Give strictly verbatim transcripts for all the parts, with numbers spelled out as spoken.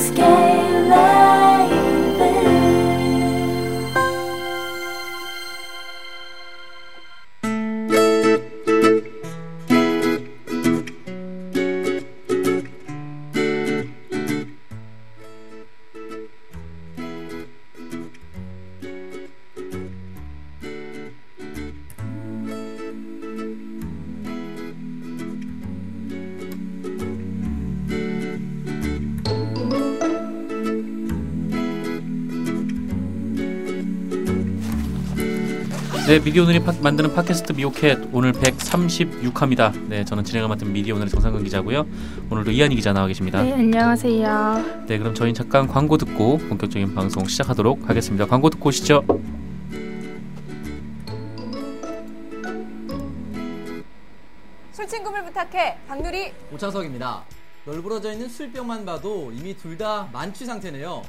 뉴스K 네, 미디어오늘이 만드는 팟캐스트 미오캣 오늘 백삼십육 화입니다. 네, 저는 진행을 맡은 미디어오늘의 정상근 기자고요. 오늘도 이하늬 기자 나와 계십니다. 네, 안녕하세요. 네, 그럼 저희 잠깐 광고 듣고 본격적인 방송 시작하도록 하겠습니다. 광고 듣고 오시죠. 술친구들 부탁해. 박누리, 오창석입니다. 널브러져 있는 술병만 봐도 이미 둘 다 만취 상태네요.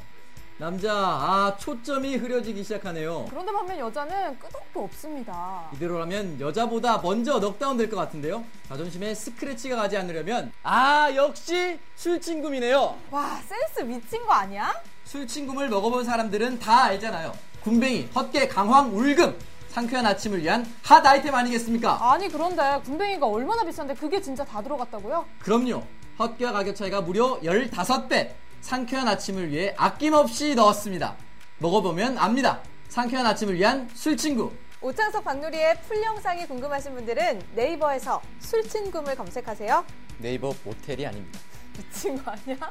남자, 아, 초점이 흐려지기 시작하네요. 그런데 반면 여자는 끄덕도 없습니다. 이대로라면 여자보다 먼저 넉다운 될 것 같은데요. 자존심에 스크래치가 가지 않으려면 아, 역시 술친구미네요. 와, 센스 미친 거 아니야? 술친구를 먹어본 사람들은 다 알잖아요. 군뱅이, 헛개, 강황, 울금. 상쾌한 아침을 위한 핫 아이템 아니겠습니까? 아니, 그런데 군뱅이가 얼마나 비싼데 그게 진짜 다 들어갔다고요? 그럼요. 헛개와 가격 차이가 무려 열다섯 배. 상쾌한 아침을 위해 아낌없이 넣었습니다. 먹어보면 압니다. 상쾌한 아침을 위한 술친구. 오창석 박누리의 풀 영상이 궁금하신 분들은 네이버에서 술친구를 검색하세요. 네이버 모텔이 아닙니다. 미친 거 아니야?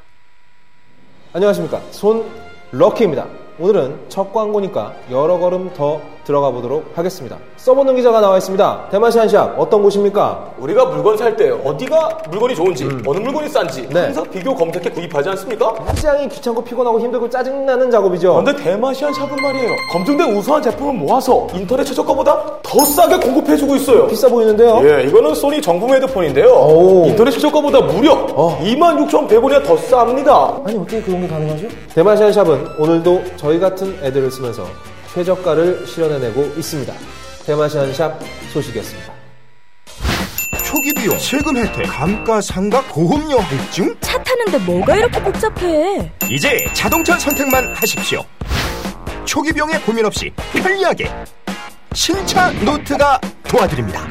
안녕하십니까. 손 럭키입니다. 오늘은 첫 광고니까 여러 걸음 더 들어가 보도록 하겠습니다. 써보는 기자가 나와 있습니다. 대마시안샵 어떤 곳입니까? 우리가 물건 살 때 어디가 물건이 좋은지 음. 어느 물건이 싼지 네. 항상 비교 검색해 구입하지 않습니까? 시장이 귀찮고 피곤하고 힘들고 짜증나는 작업이죠. 그런데 대마시안샵은 말이에요. 검증된 우수한 제품을 모아서 인터넷 최저가보다 더 싸게 공급해주고 있어요. 비싸 보이는데요? 예, 이거는 소니 정품 헤드폰인데요. 오. 인터넷 최저가보다 무려 어. 이만 육천백 원이나 더 쌉니다. 아니 어떻게 그런 게 가능하죠? 대마시안샵은 오늘도 저희 같은 애들을 쓰면서 최저가를 실현해내고 있습니다. 대마시안샵 소식이었습니다. 초기 비용, 세금 혜택, 감가상각, 보험료 할증? 차 타는데 뭐가 이렇게 복잡해? 이제 자동차 선택만 하십시오. 초기 비용에 고민 없이 편리하게 신차 노트가 도와드립니다.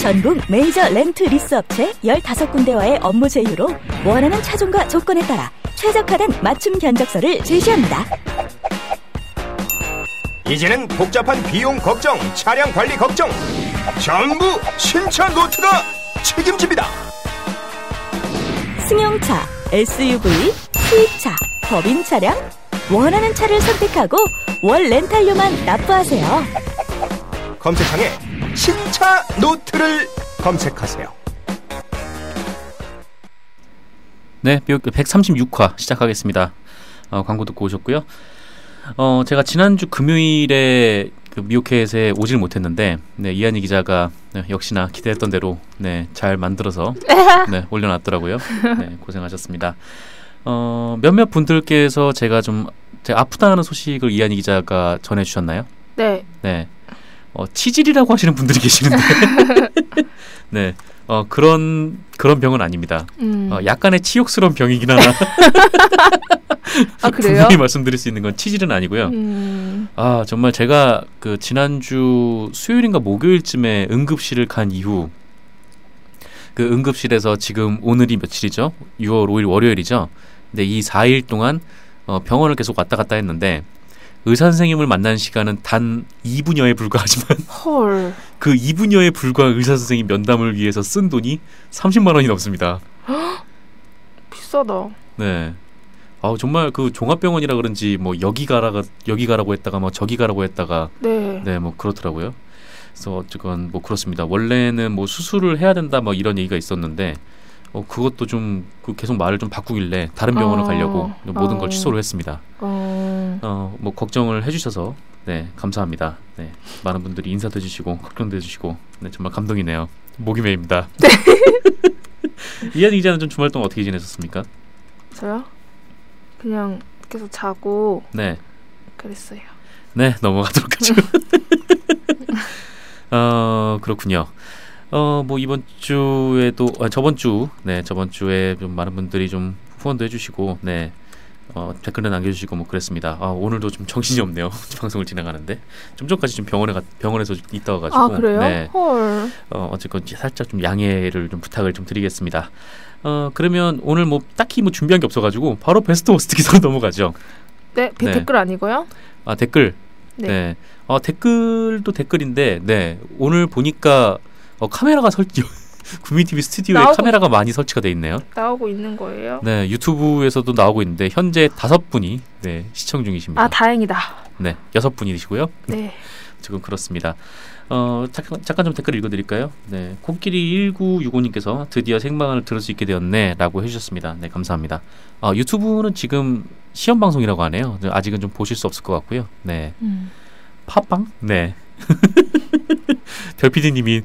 전국 메이저 렌트 리스 업체 열다섯 군데와의 업무 제휴로 원하는 차종과 조건에 따라 최적화된 맞춤 견적서를 제시합니다. 이제는 복잡한 비용 걱정, 차량 관리 걱정 전부 신차 노트가 책임집니다. 승용차, 에스유브이, 수입차, 법인 차량 원하는 차를 선택하고 월 렌탈료만 납부하세요. 검색창에 신차 노트를 검색하세요. 네, 백삼십육 화 시작하겠습니다. 어, 광고 듣고 오셨고요. 어, 제가 지난주 금요일에 그 미오캣에 오질 못했는데, 네, 이하늬 기자가 네, 역시나 기대했던 대로 네, 잘 만들어서 네, 올려놨더라고요. 네, 고생하셨습니다. 어, 몇몇 분들께서 제가 좀 제가 아프다는 소식을 이하늬 기자가 전해주셨나요? 네. 네. 어, 치질이라고 하시는 분들이 계시는데, 네. 어 그런 그런 병은 아닙니다. 음. 어, 약간의 치욕스러운 병이긴 하나. 아, 그래요? 분명히 말씀드릴 수 있는 건 치질은 아니고요. 음. 아 정말 제가 그 지난주 수요일인가 목요일쯤에 응급실을 간 이후 그 응급실에서 지금 오늘이 며칠이죠? 유월 오일 월요일이죠. 근데 이 사 일 동안 어, 병원을 계속 왔다 갔다 했는데 의사 선생님을 만난 시간은 단 이 분여에 불과하지만 헐. 그 이 분여에 불과한 의사 선생님 면담을 위해서 쓴 돈이 삼십만 원이 넘습니다. 비싸다. 네. 아 정말 그 종합병원이라 그런지 뭐 여기 가라가 여기 가라고 했다가 뭐 저기 가라고 했다가 네. 네, 뭐 그렇더라고요. 그래서 어쨌건 뭐 그렇습니다. 원래는 뭐 수술을 해야 된다 뭐 이런 얘기가 있었는데 어, 그것도 좀 그 계속 말을 좀 바꾸길래 다른 병원을 어. 가려고 모든 어. 걸 취소를 했습니다. 어. 어, 뭐 걱정을 해주셔서 네 감사합니다. 네 많은 분들이 인사도 해주시고 걱정도 해주시고 네 정말 감동이네요. 목이 메입니다. 네. 이하늬 기자는 좀 주말 동안 어떻게 지내셨습니까? 저요? 그냥 계속 자고 네 그랬어요. 네 넘어가도록 하죠. 어 그렇군요. 어, 뭐 이번 주에도 아, 저번 주, 네 저번 주에 좀 많은 분들이 좀 후원도 해주시고, 네 어, 댓글을 남겨주시고 뭐 그랬습니다. 아, 오늘도 좀 정신이 없네요. 방송을 진행하는데 좀 전까지 좀 병원에 가, 병원에서 있다 와가지고. 아, 그래요? 네. 헐. 어, 어쨌건 살짝 좀 양해를 좀 부탁을 좀 드리겠습니다. 어, 그러면 오늘 뭐 딱히 뭐 준비한 게 없어가지고 바로 베스트 호스트 기사로 넘어가죠. 네, 네. 댓글 아니고요. 아, 댓글. 네. 네. 아, 댓글도 댓글인데, 네 오늘 보니까 어, 카메라가 설치. 국민티비 스튜디오에 카메라가 많이 설치가 돼 있네요. 나오고 있는 거예요? 네, 유튜브에서도 나오고 있는데 현재 다섯 분이 네, 시청 중이십니다. 아, 다행이다. 네, 여섯 분이시고요. 네, 지금 그렇습니다. 어, 잠깐, 잠깐 좀 댓글 읽어드릴까요? 네, 코끼리 일구육오님께서 드디어 생방송을 들을 수 있게 되었네라고 해주셨습니다. 네, 감사합니다. 아, 유튜브는 지금 시험 방송이라고 하네요. 아직은 좀 보실 수 없을 것 같고요. 네, 음. 팟빵? 네. 별피디님이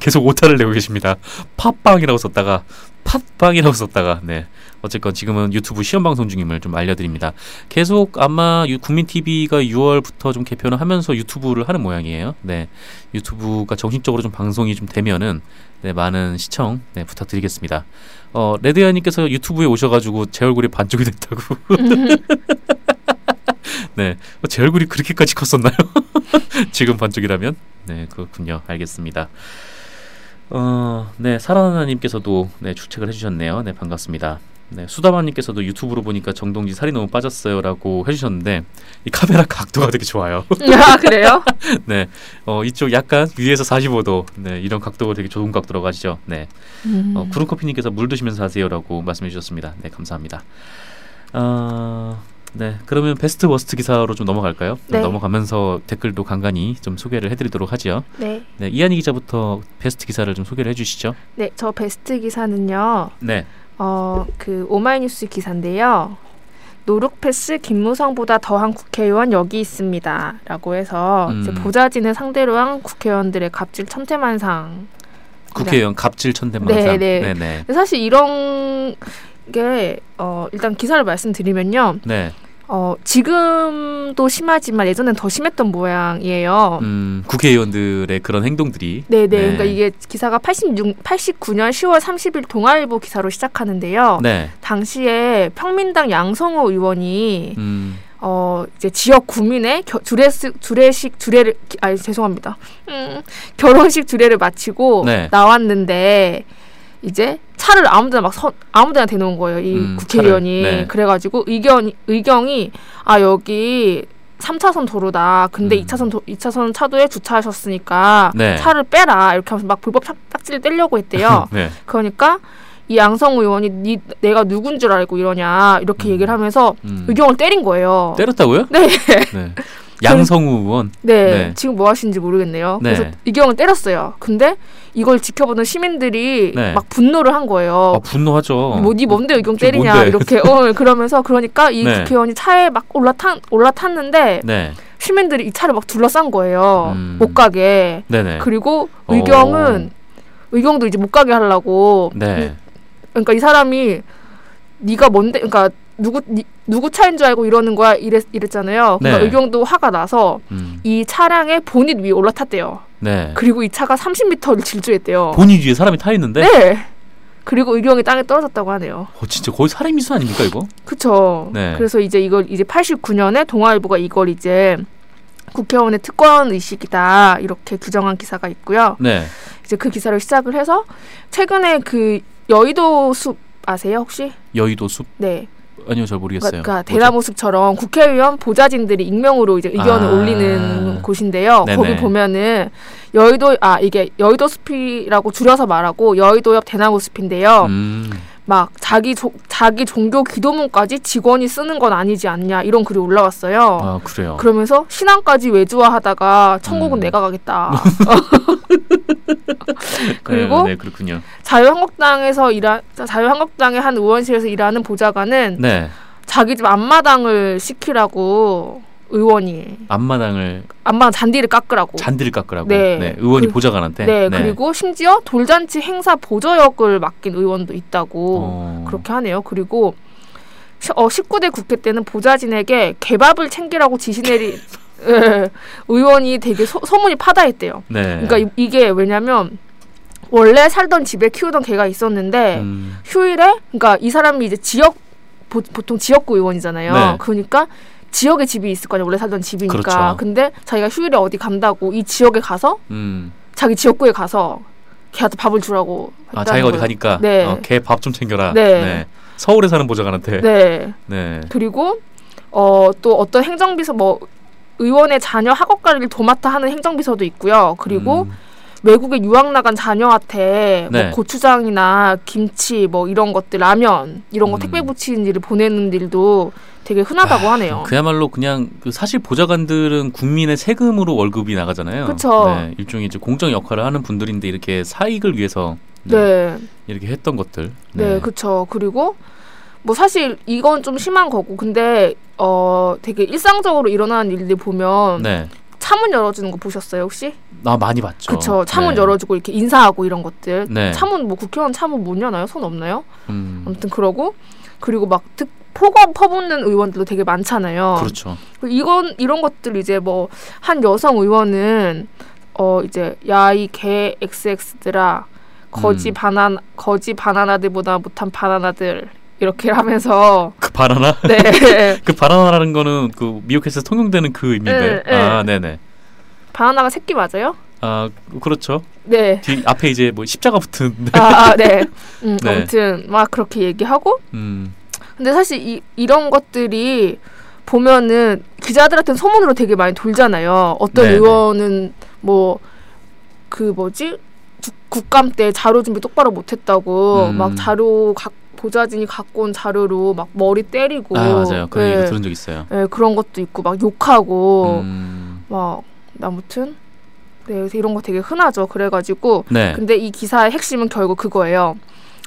계속 오타를 내고 계십니다. 팟빵이라고 썼다가 팟빵이라고 썼다가 네 어쨌건 지금은 유튜브 시험 방송 중임을 좀 알려드립니다. 계속 아마 국민티비가 유월부터 좀 개편을 하면서 유튜브를 하는 모양이에요. 네 유튜브가 정신적으로 좀 방송이 좀 되면은 네 많은 시청 네 부탁드리겠습니다. 어 레드야님께서 유튜브에 오셔가지고 제 얼굴이 반쪽이 됐다고. 네, 제 얼굴이 그렇게까지 컸었나요? 지금 반쪽이라면? 네, 그렇군요. 알겠습니다. 어, 네, 사라나님께서도 네, 축책을 해주셨네요. 네, 반갑습니다. 네, 수다마님께서도 유튜브로 보니까 정동진 살이 너무 빠졌어요라고 해주셨는데 이 카메라 각도가 되게 좋아요. 아, 그래요? 네, 어, 이쪽 약간 위에서 사십오 도 네, 이런 각도가 되게 좋은 각도로 가시죠. 네, 음. 어, 구름커피님께서 물 드시면서 하세요라고 말씀해주셨습니다. 네, 감사합니다. 어... 네, 그러면 베스트 워스트 기사로 좀 넘어갈까요? 네. 넘어가면서 댓글도 간간히 좀 소개를 해드리도록 하죠. 네. 네, 이하늬 기자부터 베스트 기사를 좀 소개를 해주시죠. 네, 저 베스트 기사는요. 네. 어, 그 오마이뉴스 기사인데요. 노룩패스 김무성보다 더한 국회의원 여기 있습니다라고 해서 음. 이제 보좌진을 상대로 한 국회의원들의 갑질 천태만상. 국회의원 갑질 천태만상. 네, 네. 네네. 사실 이런 게 어, 일단 기사를 말씀드리면요. 네. 어, 지금도 심하지만 예전엔 더 심했던 모양이에요. 음, 국회의원들의 그런 행동들이. 네네. 네. 그러니까 이게 기사가 팔십육, 팔십구년 시월 삼십일 동아일보 기사로 시작하는데요. 네. 당시에 평민당 양성호 의원이 음. 어, 이제 지역 구민의 겨, 주례스, 주례식 주례를 아 죄송합니다. 음, 결혼식 주례를 마치고 네. 나왔는데. 이제 차를 아무데나 막 서, 아무데나 대놓은 거예요. 이 음, 국회의원이. 네. 그래가지고 의견 의경이 아 여기 삼 차선 도로다. 근데 음. 이 차선 도, 이 차선 차도에 주차하셨으니까 네. 차를 빼라. 이렇게 하면서 막 불법 딱지를 떼려고 했대요. 네. 그러니까 이 양성우 의원이 니, 내가 누군 줄 알고 이러냐 이렇게 음. 얘기를 하면서 음. 의경을 때린 거예요. 때렸다고요? 네. 네. 양성우 의원. 네, 네. 지금 뭐 하시는지 모르겠네요. 네. 그래서 이경을 때렸어요. 근데 이걸 지켜보던 시민들이 네. 막 분노를 한 거예요. 아, 분노하죠. 뭐, 니 뭔데 의경 때리냐 뭔데? 이렇게. 어, 그러면서 그러니까 이 네. 국회의원이 차에 막 올라탄 올라탔는데 네. 시민들이 이 차를 막 둘러싼 거예요. 음. 못 가게. 네네. 그리고 의경은 오. 의경도 이제 못 가게 하려고. 네. 그러니까 이 사람이 네가 뭔데? 그러니까 누구 니, 누구 차인 줄 알고 이러는 거야 이랬, 이랬잖아요. 그러니까 네. 의경도 화가 나서 음. 이 차량의 보닛 위에 올라탔대요. 네. 그리고 이 차가 삼십 미터를 질주했대요. 보닛 위에 사람이 타 있는데? 네. 그리고 의경이 땅에 떨어졌다고 하네요. 어, 진짜 거의 살인 미수 아닙니까 이거? 그렇죠. 네. 그래서 이제 이걸 이제 팔십구 년에 동아일보가 이걸 이제 국회의원의 특권 의식이다 이렇게 규정한 기사가 있고요. 네. 이제 그 기사를 시작을 해서 최근에 그 여의도 숲 아세요 혹시? 여의도 숲? 네. 아니요, 잘 모르겠어요. 그러니까 대나무 숲처럼 국회의원 보좌진들이 익명으로 이제 의견을 아~ 올리는 곳인데요. 네네. 거기 보면은 여의도 아 이게 여의도 숲이라고 줄여서 말하고 여의도 옆 대나무 숲인데요. 음. 막 자기 조, 자기 종교 기도문까지 직원이 쓰는 건 아니지 않냐 이런 글이 올라왔어요. 아 그래요. 그러면서 신앙까지 외주화하다가 천국은 음. 내가 가겠다. 그리고 네, 네, 그렇군요. 자유한국당에서 일하 자유한국당의 한 의원실에서 일하는 보좌관은 네. 자기 집 앞마당을 시키라고 의원이 앞마당을 앞마당 잔디를 깎으라고 잔디를 깎으라고 네, 네 의원이 그, 보좌관한테 네, 네 그리고 심지어 돌잔치 행사 보조역을 맡긴 의원도 있다고 어. 그렇게 하네요. 그리고 어, 십구 대 국회 때는 보좌진에게 개밥을 챙기라고 지시내리 네, 의원이 되게 소, 소문이 파다했대요. 네. 그러니까 이, 이게 왜냐면 원래 살던 집에 키우던 개가 있었는데 음. 휴일에 그러니까 이 사람이 이제 지역 보, 보통 지역구 의원이잖아요. 네. 그러니까 지역에 집이 있을 거 아니에요. 원래 살던 집이니까. 그렇죠. 근데 자기가 휴일에 어디 간다고 이 지역에 가서 음. 자기 지역구에 가서 걔한테 밥을 주라고. 아, 자기가 거예요. 어디 가니까 네. 어, 걔 밥 좀 챙겨라. 네. 네. 서울에 사는 보좌관한테. 네. 네. 그리고 어, 또 어떤 행정비서 뭐 의원의 자녀 학업관리를 도맡아 하는 행정비서도 있고요. 그리고 음. 외국에 유학 나간 자녀한테 네. 뭐 고추장이나 김치 뭐 이런 것들 라면 이런 거 음. 택배 붙이는 일을 보내는 일도 되게 흔하다고 아, 하네요. 그야말로 그냥 그 사실 보좌관들은 국민의 세금으로 월급이 나가잖아요. 그렇죠. 네, 일종의 이제 공적 역할을 하는 분들인데 이렇게 사익을 위해서 네, 네. 이렇게 했던 것들. 네, 네 그렇죠. 그리고 뭐 사실 이건 좀 심한 거고 근데 어 되게 일상적으로 일어나는 일들 보면. 네. 차문 열어주는 거 보셨어요 혹시? 나 아, 많이 봤죠. 그렇죠. 차문 네. 열어주고 이렇게 인사하고 이런 것들. 네. 차문 뭐 국회의원 차문 못 여나요? 손 없나요? 음. 아무튼 그러고 그리고 막 특, 폭언 퍼붓는 의원들도 되게 많잖아요. 그렇죠. 이건 이런 것들 이제 뭐 한 여성 의원은 어 이제 야 이 개 엑스엑스들아 거지 음. 바나 거지 바나나들보다 못한 바나나들. 이렇게 하면서 그 바나나? 네. 그 바나나라는 거는 그 미오캣에서 통용되는 그 의미인가요? 네, 아, 네, 네. 바나나가 새끼 맞아요? 아, 그렇죠. 네. 뒤 앞에 이제 뭐 십자가 붙은. 아, 아, 네. 음, 네. 아무튼 막 그렇게 얘기하고. 음. 근데 사실 이 이런 것들이 보면은 기자들한테는 소문으로 되게 많이 돌잖아요. 어떤 네네. 의원은 뭐 그 뭐지 국, 국감 때 자료 준비 똑바로 못했다고 음. 막 자료 각 보좌진이 갖고 온 자료로 막 머리 때리고 아 맞아요. 그런 네. 얘기 들은 적 있어요. 네, 그런 것도 있고 막 욕하고 음. 막 아무튼 네, 그래서 이런 거 되게 흔하죠. 그래가지고 네. 근데 이 기사의 핵심은 결국 그거예요.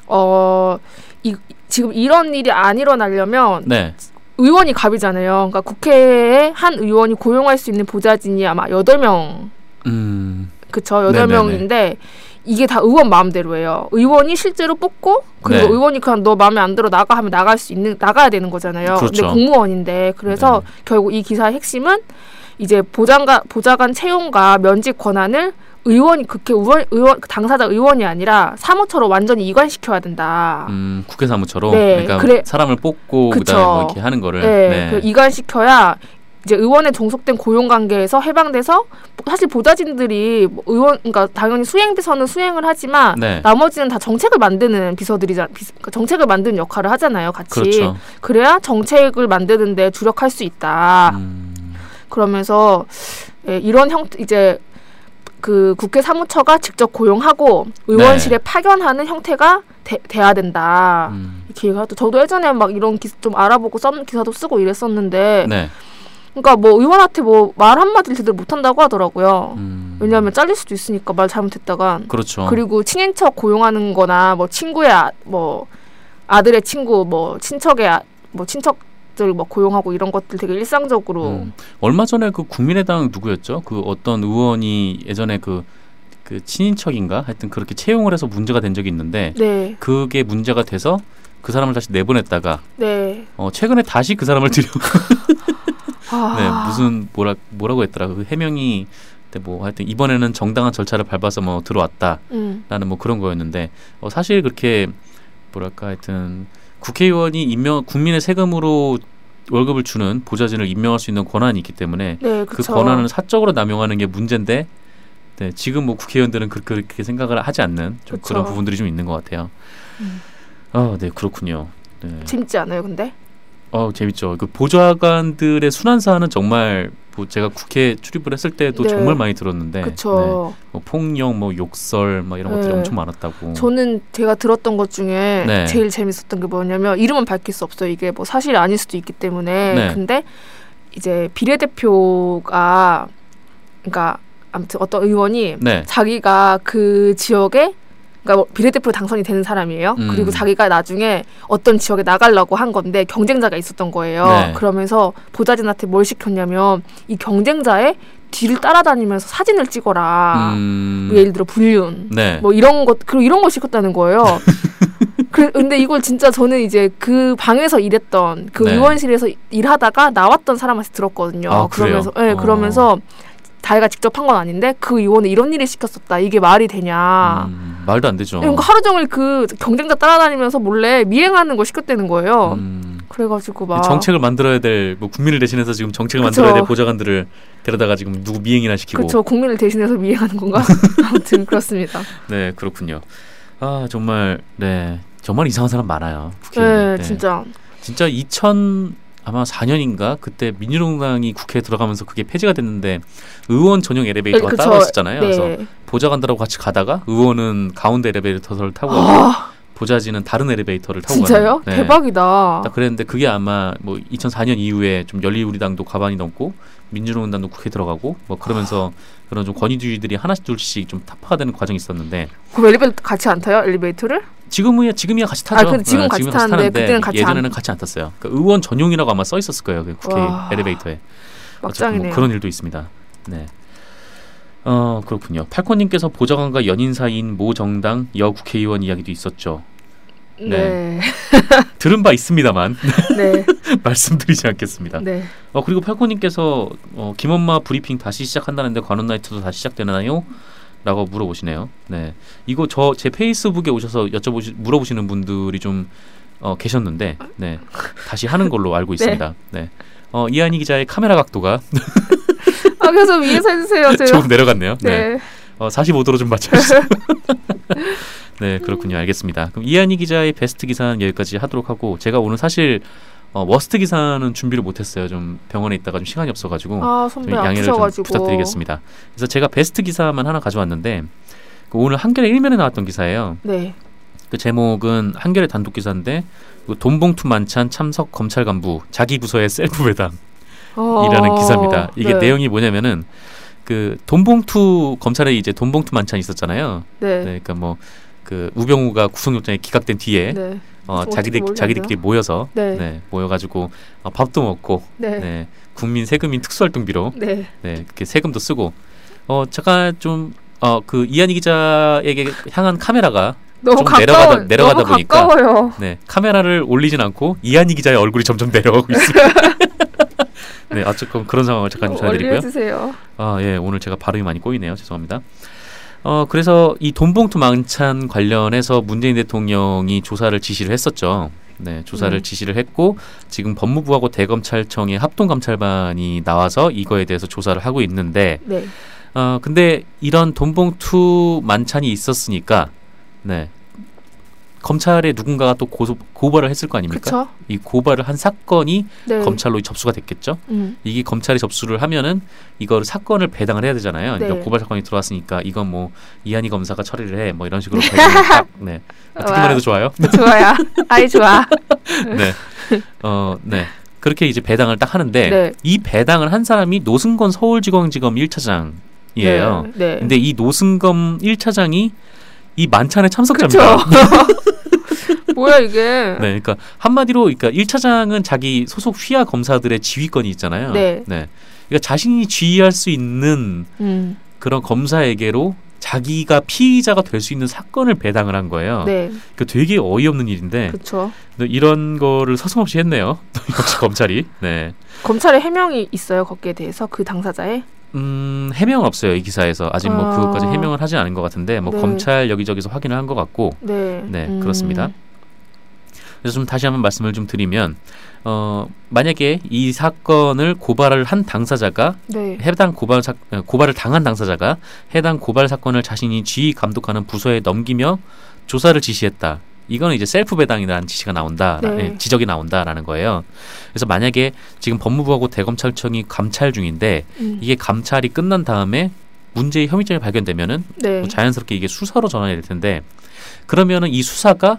어, 이, 지금 이런 일이 안 일어나려면 네. 의원이 갑이잖아요. 그러니까 국회에 한 의원이 고용할 수 있는 보좌진이 아마 여덟 명 음. 그쵸 여덟 명인데 네네네. 이게 다 의원 마음대로예요. 의원이 실제로 뽑고 그리고 네. 의원이 그냥 너 마음에 안 들어 나가 하면 나갈 수 있는 나가야 되는 거잖아요. 그렇죠. 근데 공무원인데 그래서 네. 결국 이 기사의 핵심은 이제 보장과 보좌관 채용과 면직 권한을 의원이 국회 의원, 의원 당사자 의원이 아니라 사무처로 완전히 이관시켜야 된다. 음, 국회 사무처로 네. 그러니까 그래, 사람을 뽑고 그다음에 뭐 이렇게 하는 거를 네. 네. 이관시켜야. 이제 의원에 종속된 고용 관계에서 해방돼서 사실 보좌진들이 의원 그러니까 당연히 수행비서는 수행을 하지만 네. 나머지는 다 정책을 만드는 비서들이자 정책을 만드는 역할을 하잖아요, 같이. 그렇죠. 그래야 정책을 만드는데 주력할 수 있다. 음. 그러면서 예, 이런 형 이제 그 국회 사무처가 직접 고용하고 의원실에 네. 파견하는 형태가 되, 돼야 된다. 음. 기회가 또 저도 예전에 막 이런 기사 좀 알아보고 썸 기사도 쓰고 이랬었는데. 네. 그러니까 뭐 의원한테 뭐 말 한마디를 제대로 못한다고 하더라고요. 음. 왜냐하면 잘릴 수도 있으니까 말 잘못했다가. 그렇죠. 그리고 친인척 고용하는 거나 뭐 친구의 아, 뭐 아들의 친구 뭐 친척의 아, 뭐 친척들 뭐 고용하고 이런 것들 되게 일상적으로. 음. 얼마 전에 그 국민의당 누구였죠? 그 어떤 의원이 예전에 그 그 친인척인가 하여튼 그렇게 채용을 해서 문제가 된 적이 있는데 네. 그게 문제가 돼서 그 사람을 다시 내보냈다가 네. 어, 최근에 다시 그 사람을 들여 네, 무슨 뭐라 뭐라고 했더라. 그 해명이 뭐 하여튼 이번에는 정당한 절차를 밟아서 뭐 들어왔다라는 음. 뭐 그런 거였는데 어, 사실 그렇게 뭐랄까 하여튼 국회의원이 임명 국민의 세금으로 월급을 주는 보좌진을 임명할 수 있는 권한이 있기 때문에 네, 그 권한을 사적으로 남용하는 게 문제인데 네, 지금 뭐 국회의원들은 그렇게, 그렇게 생각을 하지 않는 좀 그런 부분들이 좀 있는 것 같아요. 음. 아, 네 그렇군요. 네. 재밌지 않아요, 근데? 어 재밌죠. 그 보좌관들의 순환 사안은 정말 뭐 제가 국회 출입을 했을 때도 네. 정말 많이 들었는데, 네. 뭐 폭력, 뭐 욕설, 막 이런 네. 것들이 엄청 많았다고. 저는 제가 들었던 것 중에 네. 제일 재밌었던 게 뭐냐면 이름은 밝힐 수 없어요. 이게 뭐 사실이 아닐 수도 있기 때문에. 네. 근데 이제 비례대표가 그러니까 아무튼 어떤 의원이 네. 자기가 그 지역에 그러니까 비례대표로 당선이 되는 사람이에요. 음. 그리고 자기가 나중에 어떤 지역에 나가려고 한 건데 경쟁자가 있었던 거예요. 네. 그러면서 보좌진한테 뭘 시켰냐면 이 경쟁자의 뒤를 따라다니면서 사진을 찍어라. 음. 뭐 예를 들어 불륜. 네. 뭐 이런 것 그리고 이런 걸 시켰다는 거예요. 그, 근데 이걸 진짜 저는 이제 그 방에서 일했던 그 네. 의원실에서 일하다가 나왔던 사람한테 들었거든요. 아, 그러면서 예, 네, 그러면서 자기가 직접 한 건 아닌데 그 의원은 이런 일을 시켰었다. 이게 말이 되냐. 음. 말도 안 되죠. 그러니까 하루 종일 그 경쟁자 따라다니면서 몰래 미행하는 걸 시켰다는 거예요. 음. 그래가지고 막 정책을 만들어야 될 뭐 국민을 대신해서 지금 정책을 그쵸. 만들어야 될 보좌관들을 데려다가 지금 누구 미행이나 시키고. 그렇죠. 국민을 대신해서 미행하는 건가? 아무튼 그렇습니다. 네, 그렇군요. 아 정말 네 정말 이상한 사람 많아요. 국회의원이. 네, 네, 진짜. 진짜 이천 아마 사 년인가 그때 민주노동당이 국회에 들어가면서 그게 폐지가 됐는데 의원 전용 엘리베이터가 네, 따로 있었잖아요. 네. 그래서 보좌관들하고 같이 가다가 의원은 가운데 엘리베이터를 타고 가고 보좌진은 다른 엘리베이터를 타고 진짜요? 가는. 진짜요? 네. 대박이다. 딱 그랬는데 그게 아마 뭐 이천사 년 이후에 좀 열린우리당도 과반이 넘고 민주노동당도 국회에 들어가고 뭐 그러면서 아. 그런 좀 권위주의들이 하나씩 둘씩 좀 타파가 되는 과정이 있었는데. 그럼 엘리베이터 같이 안 타요? 엘리베이터를? 지금이야 지금이야 같이 타죠. 아, 지금 네, 같이 타는데, 타는데 그때는 같이 예전에는 안... 같이 안 탔어요. 그러니까 의원 전용이라고 아마 써 있었을 거예요. 그 국회 와... 엘리베이터에. 막장이네요. 뭐 그런 일도 있습니다. 네. 어 그렇군요. 팔콘님께서 보좌관과 연인 사이인 모 정당 여 국회의원 이야기도 있었죠. 네. 네. 들은 바 있습니다만 네. 말씀드리지 않겠습니다. 네. 어 그리고 팔콘님께서 어, 김엄마 브리핑 다시 시작한다는데 관훈나이트도 다시 시작되나요? 라고 물어보시네요. 네, 이거 저 제 페이스북에 오셔서 여쭤보시 물어보시는 분들이 좀 어, 계셨는데, 네 다시 하는 걸로 알고 있습니다. 네, 네. 어, 이하늬 기자의 카메라 각도가 아 그래서 위에서 해주세요. 제가. 조금 내려갔네요. 네, 네. 어, 사십오 도로 좀 맞춰주세요. 네, 그렇군요. 알겠습니다. 그럼 이하늬 기자의 베스트 기사는 여기까지 하도록 하고 제가 오늘 사실 어, 워스트 기사는 준비를 못했어요. 좀 병원에 있다가 좀 시간이 없어가지고 아, 좀 양해를 좀 부탁드리겠습니다. 그래서 제가 베스트 기사만 하나 가져왔는데 그 오늘 한겨레 일 면에 나왔던 기사예요. 네. 그 제목은 한겨레 단독 기사인데 그 돈봉투 만찬 참석 검찰 간부 자기 부서의 셀프 배당이라는 어, 기사입니다. 이게 네. 내용이 뭐냐면은 그 돈봉투 검찰에 이제 돈봉투 만찬 있었잖아요. 네. 네 그러니까 뭐 그 우병우가 구속영장에 기각된 뒤에. 네. 어 자기들 자기들끼리 모여서 네. 네, 모여가지고 어, 밥도 먹고 네. 네, 국민 세금인 특수활동비로 네. 네, 이렇게 세금도 쓰고 어 잠깐 좀 어 그 이하늬 기자에게 향한 카메라가 너무 좀 가까워, 내려가다 내려가다 너무 보니까 가까워요. 네 카메라를 올리진 않고 이하늬 기자의 얼굴이 점점 내려가고 있습니다. 네 아 조금 그런 상황을 잠깐 좀 전해드리고요. 아 예 오늘 제가 발음이 많이 꼬이네요. 죄송합니다. 어 그래서 이 돈봉투 만찬 관련해서 문재인 대통령이 조사를 지시를 했었죠. 네, 조사를 음. 지시를 했고 지금 법무부하고 대검찰청의 합동감찰반이 나와서 이거에 대해서 조사를 하고 있는데, 네. 어 근데 이런 돈봉투 만찬이 있었으니까, 네, 검찰에 누군가가 또 고소, 고발을 했을 거 아닙니까? 그쵸? 이 고발을 한 사건이 네. 검찰로 접수가 됐겠죠. 음. 이게 검찰이 접수를 하면은 이걸 사건을 배당을 해야 되잖아요. 네. 고발 사건이 들어왔으니까 이건 뭐 이하늬 검사가 처리를 해. 뭐 이런 식으로 딱, 네. 아, 듣기만 해도 좋아요. 좋아요. 아이 좋아. 네. 어, 네. 그렇게 이제 배당을 딱 하는데 네. 이 배당을 한 사람이 노승건 서울지방지검 일 차장이에요. 네. 네. 근데 이 노승건 일 차장이 이 만찬의 참석자입니다. 뭐야 이게? 네, 그러니까 한마디로, 그러니까 일 차장은 자기 소속 휘하 검사들의 지휘권이 있잖아요. 네. 네. 그러니까 자신이 지휘할 수 있는 음. 그런 검사에게로 자기가 피의자가 될 수 있는 사건을 배당을 한 거예요. 네. 그 그러니까 되게 어이없는 일인데. 그렇죠. 이런 거를 서슴없이 했네요. 역시 검찰이. 네. 검찰의 해명이 있어요 거기에 대해서 그 당사자의? 음 해명은 없어요 이 기사에서 아직 아. 뭐 그것까지 해명을 하지 않은 것 같은데 뭐 네. 검찰 여기저기서 확인을 한 것 같고 네, 네 음. 그렇습니다. 그래서 좀 다시 한번 말씀을 좀 드리면 어 만약에 이 사건을 고발을 한 당사자가 네. 해당 고발 사, 고발을 당한 당사자가 해당 고발 사건을 자신이 지휘 감독하는 부서에 넘기며 조사를 지시했다. 이거는 이제 셀프 배당이라는 지시가 나온다, 네. 지적이 나온다라는 거예요. 그래서 만약에 지금 법무부하고 대검찰청이 감찰 중인데 음. 이게 감찰이 끝난 다음에 문제의 혐의점이 발견되면은 네. 뭐 자연스럽게 이게 수사로 전환이 될 텐데 그러면은 이 수사가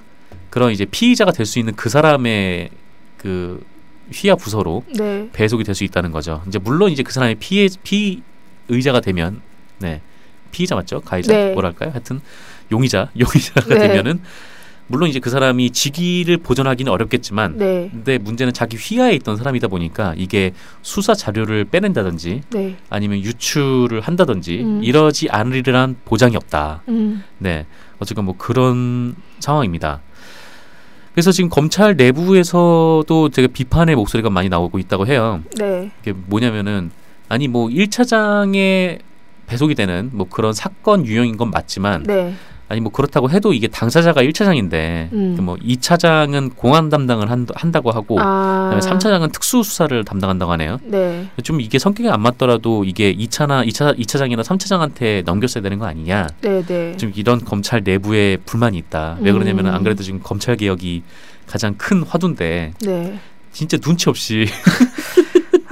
그런 이제 피의자가 될 수 있는 그 사람의 그 휘하 부서로 네. 배속이 될 수 있다는 거죠. 이제 물론 이제 그 사람이 피해 피의자가 되면 네 피의자 맞죠? 가해자 네. 뭐랄까요? 하여튼 용의자 용의자가 네. 되면은. 물론 이제 그 사람이 직위를 보전하기는 어렵겠지만 네. 근데 문제는 자기 휘하에 있던 사람이다 보니까 이게 수사 자료를 빼낸다든지 네. 아니면 유출을 한다든지 음. 이러지 않으리란 보장이 없다. 음. 네, 어쨌건 뭐 그런 상황입니다. 그래서 지금 검찰 내부에서도 되게 비판의 목소리가 많이 나오고 있다고 해요. 네. 이게 뭐냐면은 아니 뭐 일 차장에 배속이 되는 뭐 그런 사건 유형인 건 맞지만 네. 아니 뭐 그렇다고 해도 이게 당사자가 일 차장인데 음. 뭐 이 차장은 공안 담당을 한, 한다고 하고 아. 그다음에 삼 차장은 특수수사를 담당한다고 하네요. 네. 좀 이게 성격이 안 맞더라도 이게 이 차나 이 차, 이 차장이나 삼 차장한테 넘겼어야 되는 거 아니냐. 네, 네. 좀 이런 검찰 내부에 불만이 있다. 왜 그러냐면 음. 안 그래도 지금 검찰 개혁이 가장 큰 화두인데 네. 진짜 눈치 없이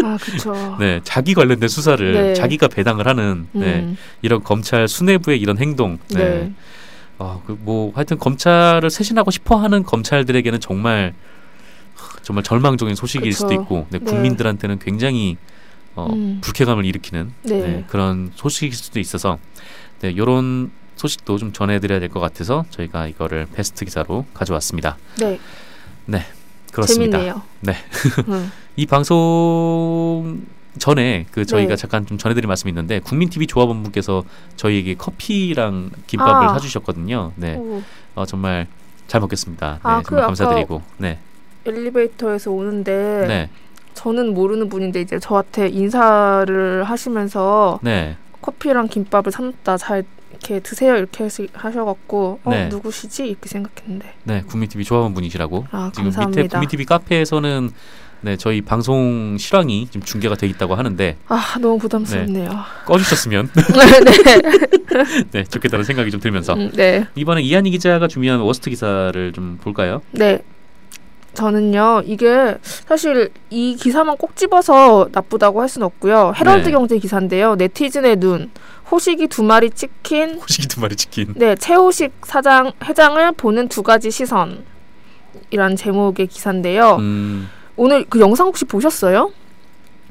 아, 그렇죠. 네, 자기 관련된 수사를 네. 자기가 배당을 하는 네, 음. 이런 검찰 수뇌부의 이런 행동. 네. 네. 아, 그 뭐 하여튼 검찰을 쇄신하고 싶어하는 검찰들에게는 정말 정말 절망적인 소식일 그쵸. 수도 있고, 네, 국민들한테는 굉장히 어, 음. 불쾌감을 일으키는 네. 네, 그런 소식일 수도 있어서 네, 이런 소식도 좀 전해드려야 될 것 같아서 저희가 이거를 베스트 기사로 가져왔습니다. 네, 네, 그렇습니다. 재밌네요. 네, 음. 이 방송. 전에 그 저희가 네. 잠깐 좀 전해드릴 말씀이 있는데 국민티비 조합원분께서 저희에게 커피랑 김밥을 아. 사주셨거든요. 네, 어, 정말 잘 먹겠습니다. 아, 네, 정말 그 감사드리고. 네. 엘리베이터에서 오는데 네. 저는 모르는 분인데 이제 저한테 인사를 하시면서 네. 커피랑 김밥을 삼다 잘 이렇게 드세요 이렇게 하셔갖고 어, 네. 누구시지 이렇게 생각했는데. 네, 국민티비 조합원분이시라고. 아, 지금 감사합니다. 밑에 국민티비 카페에서는. 네, 저희 방송 실황이 지금 중계가 돼 있다고 하는데 아 너무 부담스럽네요. 네, 꺼주셨으면 네, 네 좋겠다는 생각이 좀 들면서 음, 네. 이번에 이하늬 기자가 준비한 워스트 기사를 좀 볼까요? 네, 저는요 이게 사실 이 기사만 꼭 집어서 나쁘다고 할 수는 없고요. 헤럴드경제 네. 기사인데요. 네티즌의 눈, 호식이 두 마리 치킨, 호식이 두 마리 치킨. 네, 최호식 사장 회장을 보는 두 가지 시선이란 제목의 기사인데요. 음. 오늘 그 영상 혹시 보셨어요?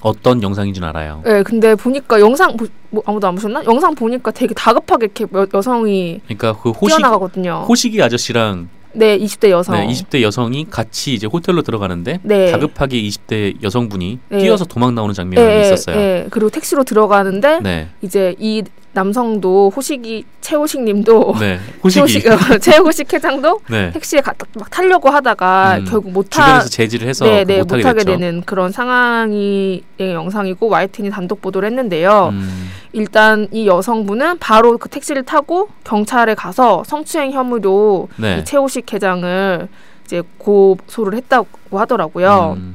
어떤 영상인지는 알아요. 네, 근데 보니까 영상 보, 뭐 아무도 안 보셨나? 영상 보니까 되게 다급하게 이렇게 여, 여성이 그러니까 그 호식, 뛰어나가거든요. 호식이 아저씨랑 네, 이십 대 여성. 네, 이십 대 여성이 같이 이제 호텔로 들어가는데 네. 다급하게 이십 대 여성분이 네. 뛰어서 도망 나오는 장면이 네, 있었어요. 네, 그리고 택시로 들어가는데 네. 이제 이 남성도 호식이 최호식님도 네, 호식이 최호식 회장도 네. 택시에 가, 막 타려고 하다가 음, 결국 못 타, 주변에서 제지를 해서 네, 네, 못 타게 되는 그런 상황이 네, 영상이고 와이티엔이 단독 보도를 했는데요. 음. 일단 이 여성분은 바로 그 택시를 타고 경찰에 가서 성추행 혐의로 네. 이 최호식 회장을 이제 고소를 했다고 하더라고요. 음.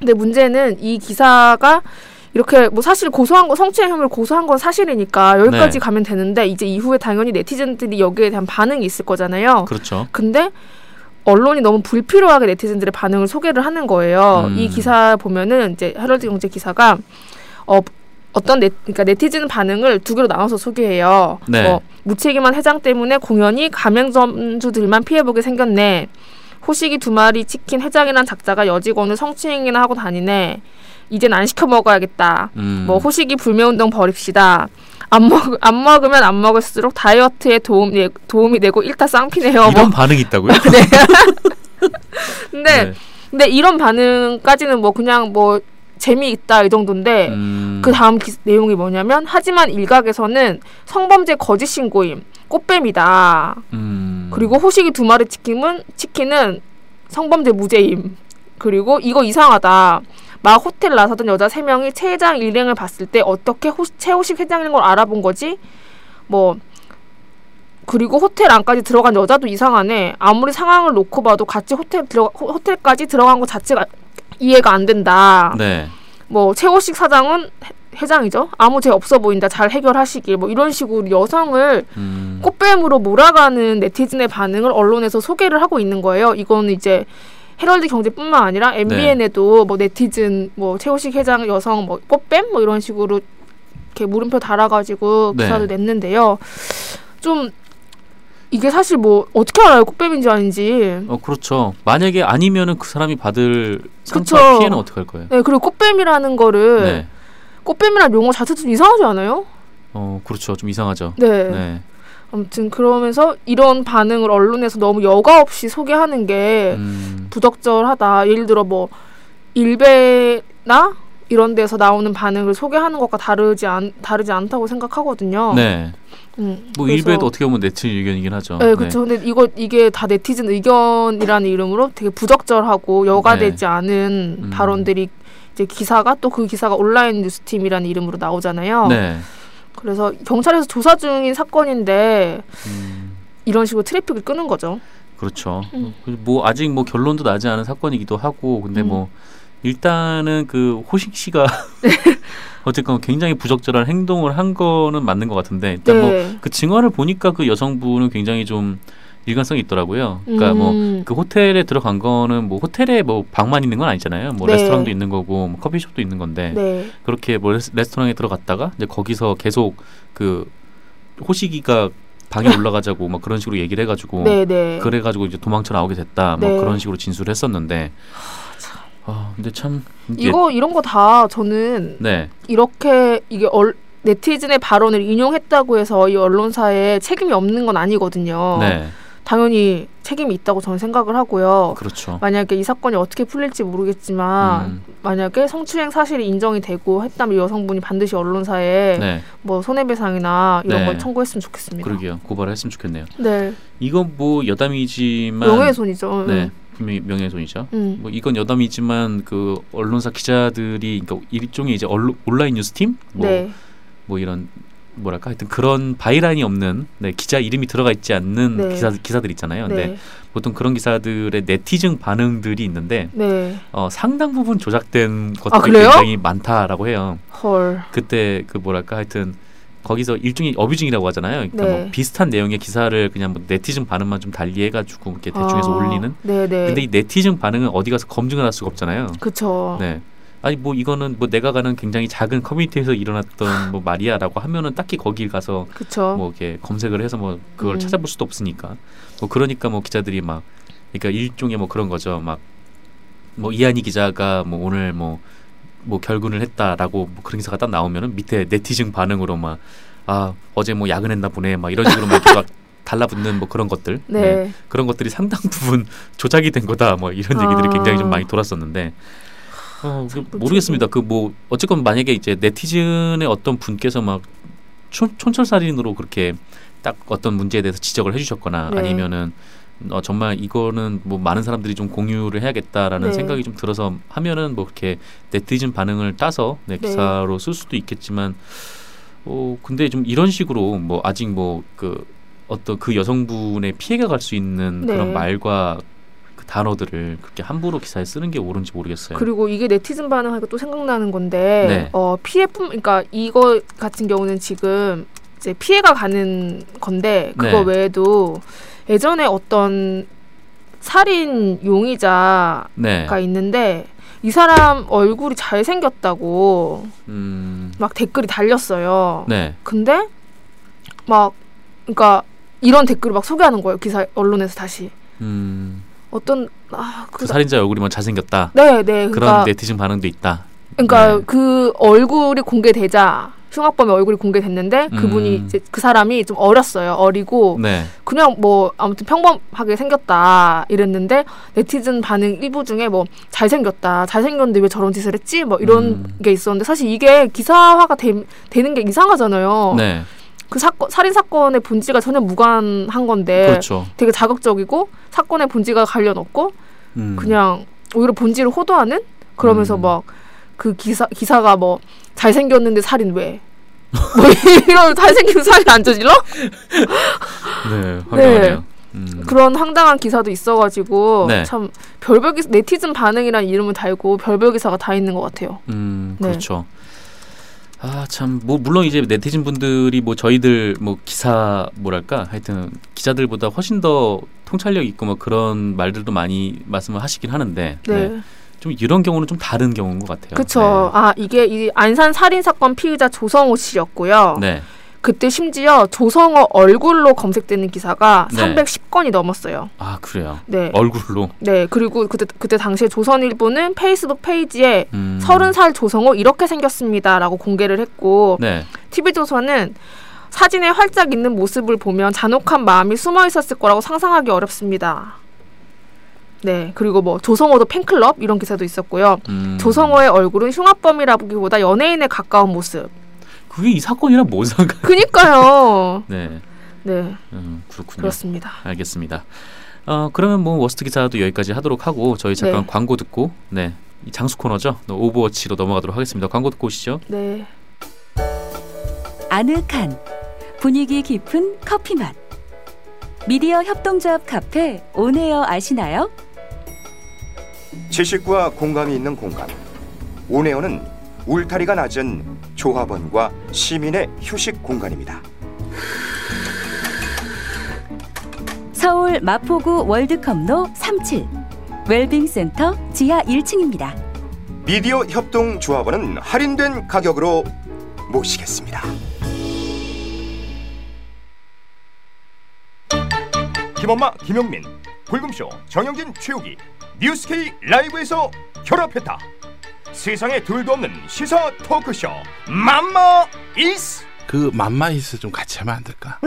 근데 문제는 이 기사가 이렇게 뭐 사실 고소한 거 성추행 혐의를 고소한 건 사실이니까 여기까지 네. 가면 되는데 이제 이후에 당연히 네티즌들이 여기에 대한 반응이 있을 거잖아요. 그렇죠. 근데 언론이 너무 불필요하게 네티즌들의 반응을 소개를 하는 거예요. 음. 이 기사 보면은 이제 헤럴드경제 기사가 어 어떤 네, 그러니까 네티즌 반응을 두 개로 나눠서 소개해요. 네. 어, 무책임한 회장 때문에 공연이 가맹점주들만 피해보게 생겼네. 호식이 두 마리 치킨 회장이란 작자가 여직원을 성추행이나 하고 다니네. 이젠 안 시켜 먹어야겠다. 음. 뭐 호식이 불매운동 버립시다. 안 먹 안 먹으면 안 먹을수록 다이어트에 도움 예, 도움이 되고 일타 쌍피네요. 이런 뭐. 반응이 있다고요? 네. 근데 네. 근데 이런 반응까지는 뭐 그냥 뭐 재미있다 이 정도인데 음. 그 다음 내용이 뭐냐면 하지만 일각에서는 성범죄 거짓 신고임 꽃뱀이다. 음. 그리고 호식이 두 마리 치킨은 치킨은 성범죄 무죄임. 그리고 이거 이상하다. 막 호텔 나서던 여자 세 명이 최 회장 일행을 봤을 때 어떻게 호, 최호식 회장인 걸 알아본 거지? 뭐 그리고 호텔 안까지 들어간 여자도 이상하네. 아무리 상황을 놓고 봐도 같이 호텔 들어, 호텔까지 들어간 거 자체가 이해가 안 된다. 네. 뭐 최호식 사장은 회장이죠. 아무 죄 없어 보인다. 잘 해결하시길. 뭐 이런 식으로 여성을 음. 꽃뱀으로 몰아가는 네티즌의 반응을 언론에서 소개를 하고 있는 거예요. 이거는 이제 헤럴드 경제뿐만 아니라 엠비엔에도 네. 뭐 네티즌, 뭐 최호식 회장 여성, 뭐 꽃뱀, 뭐 이런 식으로 이렇게 물음표 달아가지고 기사도 네. 냈는데요. 좀 이게 사실 뭐 어떻게 알아요, 꽃뱀인지 아닌지. 어 그렇죠. 만약에 아니면은 그 사람이 받을 상처 그쵸. 피해는 어떻게 할 거예요? 네, 그리고 꽃뱀이라는 거를 네. 꽃뱀이라는 용어 자체도 좀 이상하지 않아요? 어 그렇죠, 좀 이상하죠. 네. 네. 아무튼 그러면서 이런 반응을 언론에서 너무 여과 없이 소개하는 게 음. 부적절하다. 예를 들어 뭐 일베나 이런 데서 나오는 반응을 소개하는 것과 다르지 안 다르지 않다고 생각하거든요. 네. 음, 뭐 일베도 어떻게 보면 네티즌 의견이긴 하죠. 네, 그렇죠. 네. 근데 이거 이게 다 네티즌 의견이라는 이름으로 되게 부적절하고 여과되지 네. 않은 음. 발언들이 이제 기사가 또 그 기사가 온라인 뉴스팀이라는 이름으로 나오잖아요. 네. 그래서 경찰에서 조사 중인 사건인데 음. 이런 식으로 트래픽을 끄는 거죠. 그렇죠. 음. 뭐 아직 뭐 결론도 나지 않은 사건이기도 하고, 근데 음. 뭐 일단은 그 호식 씨가 어쨌건 굉장히 부적절한 행동을 한 거는 맞는 것 같은데, 일단 네. 뭐 그 증언을 보니까 그 여성분은 굉장히 좀 일관성이 있더라고요. 그러니까 음. 뭐 그 호텔에 들어간 거는 뭐 호텔에 뭐 방만 있는 건 아니잖아요. 뭐 네. 레스토랑도 있는 거고 뭐 커피숍도 있는 건데 네. 그렇게 뭐 레스, 레스토랑에 들어갔다가 이제 거기서 계속 그 호식이가 방에 올라가자고 막 그런 식으로 얘기를 해가지고 네, 네. 그래가지고 이제 도망쳐 나오게 됐다. 뭐 네. 그런 식으로 진술을 했었는데. 아, 근데 참 이거 이런 거 다 저는 네. 이렇게 이게 얼, 네티즌의 발언을 인용했다고 해서 이 언론사에 책임이 없는 건 아니거든요. 네. 당연히 책임이 있다고 저는 생각을 하고요. 그렇죠. 만약에 이 사건이 어떻게 풀릴지 모르겠지만 음. 만약에 성추행 사실이 인정이 되고 했다면 여성분이 반드시 언론사에 네. 뭐 손해배상이나 이런 네. 걸 청구했으면 좋겠습니다. 그러게요. 고발을 했으면 좋겠네요. 네. 이건 뭐 여담이지만 명예훼손이죠. 네. 분명히 명예훼손이죠. 음. 뭐 이건 여담이지만 그 언론사 기자들이 그러니까 일종의 이제 언론, 온라인 뉴스팀 뭐, 네. 뭐 이런 뭐랄까 하여튼 그런 바이란이 없는 네, 기자 이름이 들어가 있지 않는 네. 기사, 기사들 있잖아요. 네. 근데 보통 그런 기사들의 네티즌 반응들이 있는데 네. 어, 상당 부분 조작된 것들이 아, 굉장히 많다라고 해요. 헐. 그때 그 뭐랄까 하여튼 거기서 일종의 어뷰징이라고 하잖아요. 그러니까 네. 뭐 비슷한 내용의 기사를 그냥 뭐 네티즌 반응만 좀 달리해가지고 이렇게 대충해서 아, 올리는. 네네. 근데 이 네티즌 반응은 어디 가서 검증을 할 수가 없잖아요. 그렇죠. 네. 아니 뭐 이거는 뭐 내가 가는 굉장히 작은 커뮤니티에서 일어났던 뭐 말이야라고 하면은 딱히 거길 가서 그쵸. 뭐 이렇게 검색을 해서 뭐 그걸 음. 찾아볼 수도 없으니까. 뭐 그러니까 뭐 기자들이 막 그러니까 일종의 뭐 그런 거죠. 막 뭐 이하늬 기자가 뭐 오늘 뭐 뭐 결근을 했다라고 뭐 그런 기사가 딱 나오면은 밑에 네티즌 반응으로 막 아 어제 뭐 야근했나 보네 막 이런 식으로 막, 이렇게 막 달라붙는 뭐 그런 것들 네. 네. 그런 것들이 상당 부분 조작이 된 거다 뭐 이런 아. 얘기들이 굉장히 좀 많이 돌았었는데 어, 그 모르겠습니다. 그 뭐 어쨌건 만약에 이제 네티즌의 어떤 분께서 막 촌, 촌철살인으로 그렇게 딱 어떤 문제에 대해서 지적을 해주셨거나 네. 아니면은 어, 정말 이거는 뭐 많은 사람들이 좀 공유를 해야겠다라는 네. 생각이 좀 들어서 하면은 뭐 이렇게 네티즌 반응을 따서 네, 기사로 네. 쓸 수도 있겠지만, 어 근데 좀 이런 식으로 뭐 아직 뭐 그 어떤 그 여성분의 피해가 갈 수 있는 네. 그런 말과 단어들을 그렇게 함부로 기사에 쓰는 게 옳은지 모르겠어요. 그리고 이게 네티즌 반응하니까 또 생각나는 건데 네. 어, 피해뿐 그러니까 이거 같은 경우는 지금 이제 피해가 가는 건데 그거 네. 외에도 예전에 어떤 살인 용의자가 네. 있는데 이 사람 얼굴이 잘생겼다고 음. 막 댓글이 달렸어요. 네. 근데 막 그러니까 이런 댓글을 막 소개하는 거예요. 기사 언론에서 다시. 음. 어떤 아, 그, 그 살인자 얼굴이만 잘생겼다. 네, 네. 그런 그러니까, 네티즌 반응도 있다. 그러니까 네. 그 얼굴이 공개되자 흉악범의 얼굴이 공개됐는데 음. 그분이 이제 그 사람이 좀 어렸어요. 어리고 네. 그냥 뭐 아무튼 평범하게 생겼다 이랬는데 네티즌 반응 일부 중에 뭐 잘생겼다. 잘생겼는데 왜 저런 짓을 했지? 뭐 이런 음. 게 있었는데 사실 이게 기사화가 되, 되는 게 이상하잖아요. 네. 그 사건, 살인 사건의 본질과 전혀 무관한 건데 그렇죠. 되게 자극적이고 사건의 본질과 관련 없고 음. 그냥 오히려 본질을 호도하는 그러면서 음. 막 그 기사 기사가 뭐 잘생겼는데 살인 왜 뭐 이런 잘생긴 살인 안 저질러? 네, 황당하네요. 네. 음. 그런 황당한 기사도 있어가지고 네. 참 별별 기사, 네티즌 반응이라는 이름을 달고 별별 기사가 다 있는 것 같아요. 음, 그렇죠. 네. 아, 참, 뭐, 물론 이제 네티즌 분들이 뭐 저희들 뭐 기사 뭐랄까 하여튼 기자들보다 훨씬 더 통찰력 있고 뭐 그런 말들도 많이 말씀을 하시긴 하는데 네. 네. 좀 이런 경우는 좀 다른 경우인 것 같아요. 그렇죠. 네. 아, 이게 이 안산 살인사건 피의자 조성호 씨였고요. 네. 그때 심지어 조성호 얼굴로 검색되는 기사가 네. 삼백십 건이 넘었어요. 아, 그래요? 네. 얼굴로? 네. 그리고 그때, 그때 당시에 조선일보는 페이스북 페이지에 음. 서른 살 조성호 이렇게 생겼습니다라고 공개를 했고 네. 티비조선은 사진에 활짝 있는 모습을 보면 잔혹한 마음이 숨어 있었을 거라고 상상하기 어렵습니다. 네. 그리고 뭐 조성호도 팬클럽 이런 기사도 있었고요. 음. 조성호의 얼굴은 흉악범이라기보다 연예인에 가까운 모습. 그게 이 사건이랑 뭔 상관? 그니까요. 네, 네, 음, 그렇군요. 그렇습니다. 알겠습니다. 어, 그러면 뭐 워스트 기사도 여기까지 하도록 하고 저희 잠깐 네. 광고 듣고 네, 이 장수 코너죠. 오버워치로 넘어가도록 하겠습니다. 광고 듣고 오시죠. 네. 아늑한 분위기 깊은 커피 맛. 미디어 협동조합 카페 온에어 아시나요? 지식과 공감이 있는 공감. 온에어는 울타리가 낮은 조합원과 시민의 휴식 공간입니다. 서울 마포구 월드컵로 삼십칠 웰빙센터 지하 일 층입니다. 미디어 협동조합원은 할인된 가격으로 모시겠습니다. 김엄마, 김영민, 불금쇼, 정영진, 최욱이 뉴스K 라이브에서 결합했다. 세상에 둘도 없는 시사 토크쇼 맘마이스. 그 맘마이스 좀 같이 하면 안 될까?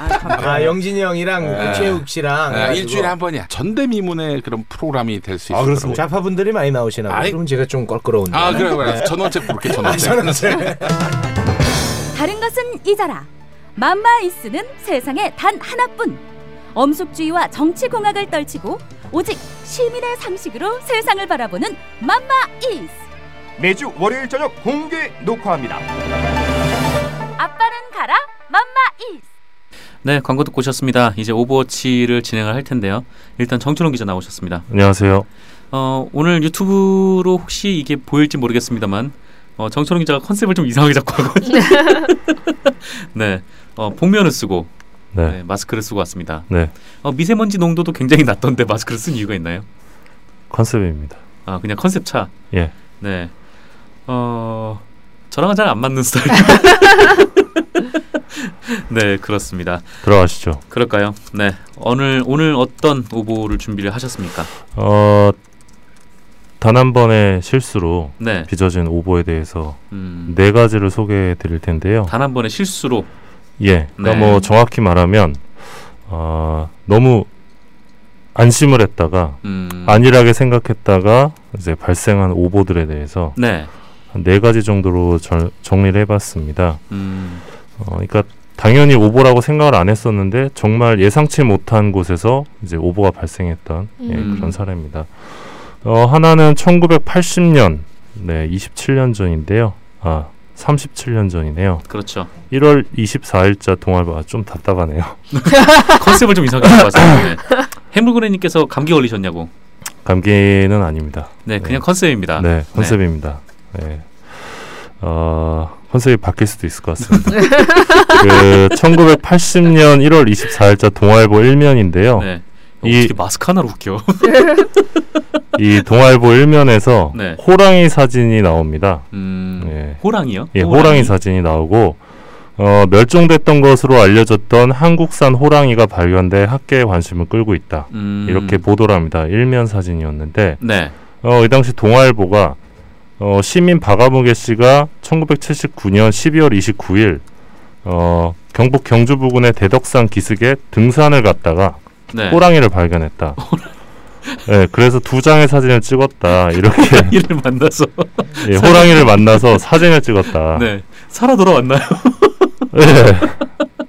아, 아 영진이 형이랑 최욱 씨랑 아, 일주일에 한 번이야. 전대미문의 그런 프로그램이 될 수 있어요. 아 그렇습니다. 좌파분들이 많이 나오시나 봐요. 그럼 제가 좀 껄끄러운데. 아 그래요. 그래. 전원책 부를게 전원책. 아, 다른 것은 잊어라. 맘마이스는 세상에 단 하나뿐. 엄숙주의와 정치공학을 떨치고 오직 시민의 상식으로 세상을 바라보는 맘마이스. 매주 월요일 저녁 공개 녹화합니다. 아빠는 가라 맘마이스. 네, 광고 듣고 오셨습니다. 이제 오보워치를 진행을 할 텐데요. 일단 정철운 기자 나오셨습니다. 안녕하세요. 어, 오늘 유튜브로 혹시 이게 보일지 모르겠습니다만 어, 정철운 기자가 컨셉을 좀 이상하게 잡고 하거든요. 네, 어, 복면을 쓰고 네. 네, 마스크를 쓰고 왔습니다. 네. 어, 미세먼지 농도도 굉장히 낮던데 마스크를 쓴 이유가 있나요? 컨셉입니다. 아, 그냥 컨셉 차. 예. 네. 어. 저랑은 잘 안 맞는 스타일. 네, 그렇습니다. 들어가시죠. 그럴까요? 네, 오늘 오늘 어떤 오보를 준비를 하셨습니까? 어, 단 한 번의 실수로 네. 빚어진 오보에 대해서 음. 네 가지를 소개해드릴 텐데요. 단 한 번의 실수로. 예. 그러니까 네. 뭐 정확히 말하면 어, 너무 안심을 했다가 음. 안일하게 생각했다가 이제 발생한 오보들에 대해서. 네. 네 가지 정도로 절, 정리를 해봤습니다. 음. 어, 그러니까 당연히 오보라고 생각을 안 했었는데 정말 예상치 못한 곳에서 이제 오보가 발생했던 음. 예, 그런 사례입니다. 어, 하나는 천구백팔십 년, 네, 이십칠 년 전인데요. 아, 삼십칠 년 전이네요. 그렇죠. 일월 이십사일자 동아일보. 아, 좀 답답하네요. 컨셉을 좀 이상하게 봤었는데 해물그레님께서 감기 걸리셨냐고. 감기는 아닙니다. 네, 그냥 네. 컨셉입니다. 네, 컨셉입니다. 네. 네. 어, 컨셉이 바뀔 수도 있을 것 같습니다. 그 천구백팔십 년 일월 이십사일자 동아일보 일 면인데요. 네. 이 마스크 하나로 웃겨. 이 동아일보 일 면에서 네. 호랑이 사진이 나옵니다. 음, 예. 호랑이요? 예, 호랑이? 호랑이 사진이 나오고 어, 멸종됐던 것으로 알려졌던 한국산 호랑이가 발견돼 학계의 관심을 끌고 있다. 음. 이렇게 보도를 합니다. 일 면 사진이었는데 네. 어, 이 당시 동아일보가 어, 시민 박아무개 씨가 천구백칠십구년 십이월 이십구일 어, 경북 경주 부근의 대덕산 기슭에 등산을 갔다가 네. 호랑이를 발견했다. 네, 그래서 두 장의 사진을 찍었다. 이렇게 호랑이를 만나서 예, 호랑이를 만나서 사진을 찍었다. 네, 살아 돌아왔나요? 네.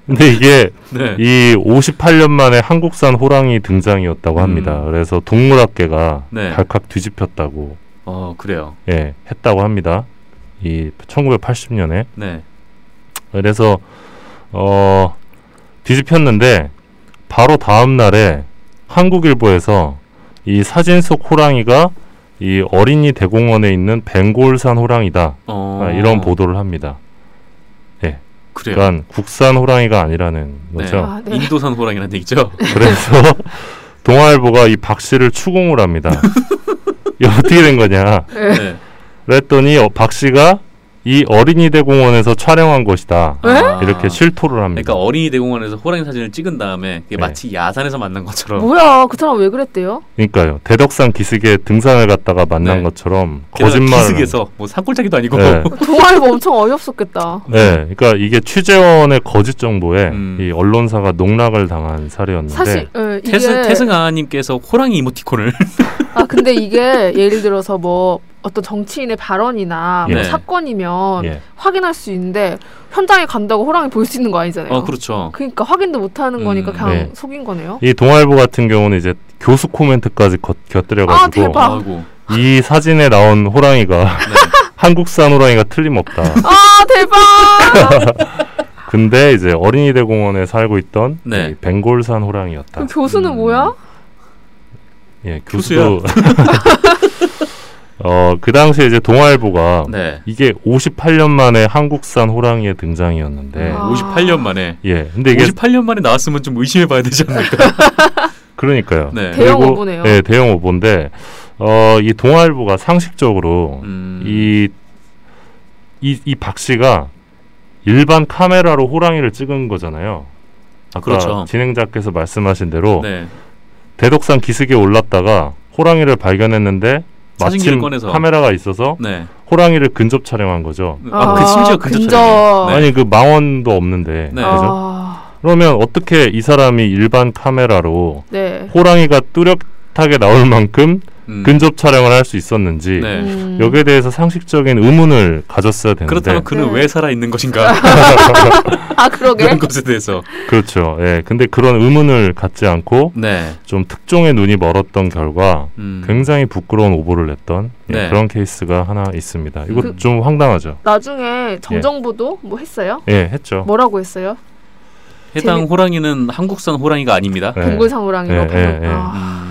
근데 이게 네. 이 오십팔 년 만에 한국산 호랑이 등장이었다고 합니다. 음. 그래서 동물학계가 네. 발칵 뒤집혔다고. 어 그래요. 예, 했다고 합니다. 이 천구백팔십 년에. 네. 그래서 어 뒤집혔는데 바로 다음 날에 한국일보에서 이 사진 속 호랑이가 이 어린이 대공원에 있는 벵골산 호랑이다. 어. 이런 보도를 합니다. 예. 그래요. 그러니까 국산 호랑이가 아니라는 거죠. 네. 아, 네. 인도산 호랑이라는 얘기죠. 그래서 동아일보가 이 박 씨를 추궁을 합니다. 어떻게 된 거냐. 네. 그랬더니 어, 박 씨가 이 어린이 대공원에서 촬영한 것이다. 아. 이렇게 실토를 합니다. 그러니까 어린이 대공원에서 호랑이 사진을 찍은 다음에 그게 네. 마치 야산에서 만난 것처럼. 뭐야, 그 사람 왜 그랬대요? 그러니까요. 대덕산 기슭에 등산을 갔다가 만난 네. 것처럼 거짓말. 기슭에서 뭐 산골짜기도 아니고. 네. 동아일보 엄청 어이없었겠다. 네, 그러니까 이게 취재원의 거짓 정보에 음. 이 언론사가 농락을 당한 사례였는데. 사실 네, 이게 태승, 태승아님께서 호랑이 이모티콘을. 아 근데 이게 예를 들어서 뭐 어떤 정치인의 발언이나 예. 뭐 사건이면 예. 확인할 수 있는데 현장에 간다고 호랑이 볼 수 있는 거 아니잖아요. 어, 그렇죠. 그러니까 확인도 못하는 음, 거니까 그냥 네. 속인 거네요. 이 동아일보 같은 경우는 이제 교수 코멘트까지 거, 곁들여가지고 아, 대박. 아이고. 이 사진에 나온 호랑이가 네. 한국산 호랑이가 틀림없다. 아 대박. 근데 이제 어린이 대공원에 살고 있던 네. 벵골산 호랑이였다. 그럼 교수는 음. 뭐야? 예, 교수도 어, 그 당시에 이제 동아일보가 네. 이게 오십팔 년 만에 한국산 호랑이의 등장이었는데 아~ 오십팔 년 만에 예, 근데 이게 오십팔 년 만에 나왔으면 좀 의심해봐야 되지 않을까? 그러니까요. 네. 대형 오보네요. 네, 대형 오보인데 어, 이 동아일보가 상식적으로 음... 이, 이, 이 박 씨가 일반 카메라로 호랑이를 찍은 거잖아요. 아까 그렇죠. 진행자께서 말씀하신 대로 네. 대덕산 기슭에 올랐다가 호랑이를 발견했는데 마침 꺼내서. 카메라가 있어서 네. 호랑이를 근접 촬영한 거죠. 아, 아 그 심지어 근접, 근접. 촬영. 네. 아니 그 망원도 없는데. 네. 그죠? 아... 그러면 어떻게 이 사람이 일반 카메라로 네. 호랑이가 뚜렷하게 나올 만큼 음. 근접 촬영을 할 수 있었는지 네. 음. 여기에 대해서 상식적인 의문을 가졌어야 되는데 그렇다면 그는 네. 왜 살아있는 것인가? 아 그러게? 그런 것에 대해서 그렇죠. 예, 근데 그런 의문을 갖지 않고 네. 좀 특종의 눈이 멀었던 결과 음. 굉장히 부끄러운 오보를 냈던 예, 네. 그런 케이스가 하나 있습니다. 이거 그, 좀 황당하죠. 나중에 정정보도 예. 뭐 했어요? 예, 했죠. 뭐라고 했어요? 해당 재밌... 호랑이는 한국산 호랑이가 아닙니다. 벵골산 예. 호랑이라고 예, 예, 예. 아.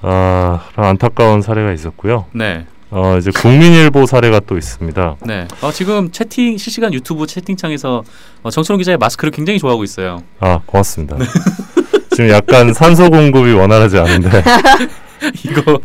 아, 안타까운 사례가 있었고요. 네. 어, 이제 국민일보 사례가 또 있습니다. 네. 어, 지금 채팅 실시간 유튜브 채팅창에서 어, 정철운 기자의 마스크를 굉장히 좋아하고 있어요. 아, 고맙습니다. 네. 지금 약간 산소 공급이 원활하지 않은데 이거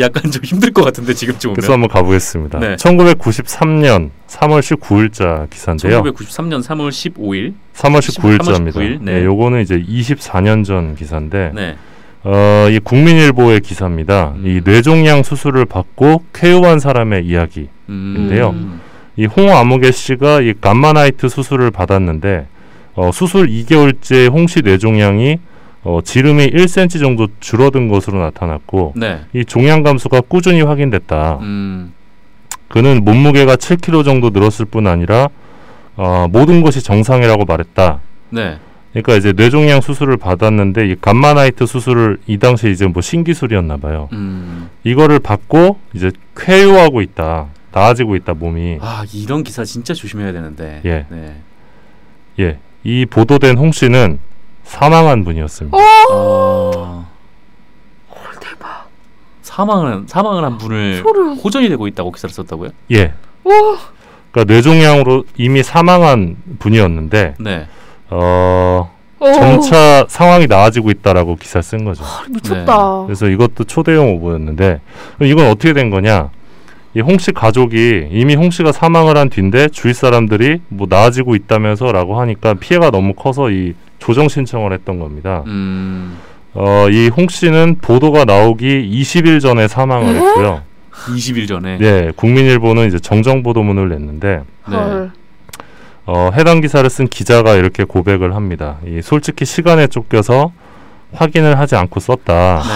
약간 좀 힘들 것 같은데 지금 좀. 그래서 한번 가보겠습니다. 네. 천구백구십삼 년 삼월 십구 일자 기사인데요. 천구백구십삼 년 삼월 십오 일. 삼월 십구 일자입니다. 십구 일, 네. 네, 요거는 이제 이십사 년 전 기사인데. 네. 어, 이 국민일보의 기사입니다. 음. 이 뇌종양 수술을 받고 쾌유한 사람의 이야기인데요. 음. 이 홍아무개 씨가 이 감마나이트 수술을 받았는데 어, 수술 이 개월째 홍 씨 뇌종양이 어, 지름이 일 센티미터 정도 줄어든 것으로 나타났고 네. 이 종양 감소가 꾸준히 확인됐다. 음. 그는 몸무게가 칠 킬로그램 정도 늘었을 뿐 아니라 어, 모든 것이 정상이라고 말했다. 네. 그러니까 이제 뇌종양 수술을 받았는데 이 감마나이트 수술을 이 당시 이제 뭐 신기술이었나 봐요. 음. 이거를 받고 이제 쾌유하고 있다, 나아지고 있다 몸이. 아 이런 기사 진짜 조심해야 되는데. 예, 네. 예. 이 보도된 홍 씨는 사망한 분이었습니다. 아. 헐 대박. 사망을 사망을 한 분을 소름. 호전이 되고 있다고 기사를 썼다고요? 예. 와. 그러니까 뇌종양으로 이미 사망한 분이었는데. 네. 어 오. 점차 상황이 나아지고 있다라고 기사를 쓴 거죠. 아, 미쳤다. 네. 그래서 이것도 초대형 오보였는데 이건 어떻게 된 거냐? 이 홍 씨 가족이 이미 홍 씨가 사망을 한 뒤인데 주위 사람들이 뭐 나아지고 있다면서라고 하니까 피해가 너무 커서 이 조정 신청을 했던 겁니다. 음. 어, 이 홍 씨는 보도가 나오기 이십 일 전에 사망을 에? 했고요. 이십 일 전에. 네, 국민일보는 이제 정정 보도문을 냈는데. 네. 헐. 어, 해당 기사를 쓴 기자가 이렇게 고백을 합니다. 이, 솔직히 시간에 쫓겨서 확인을 하지 않고 썼다. 네.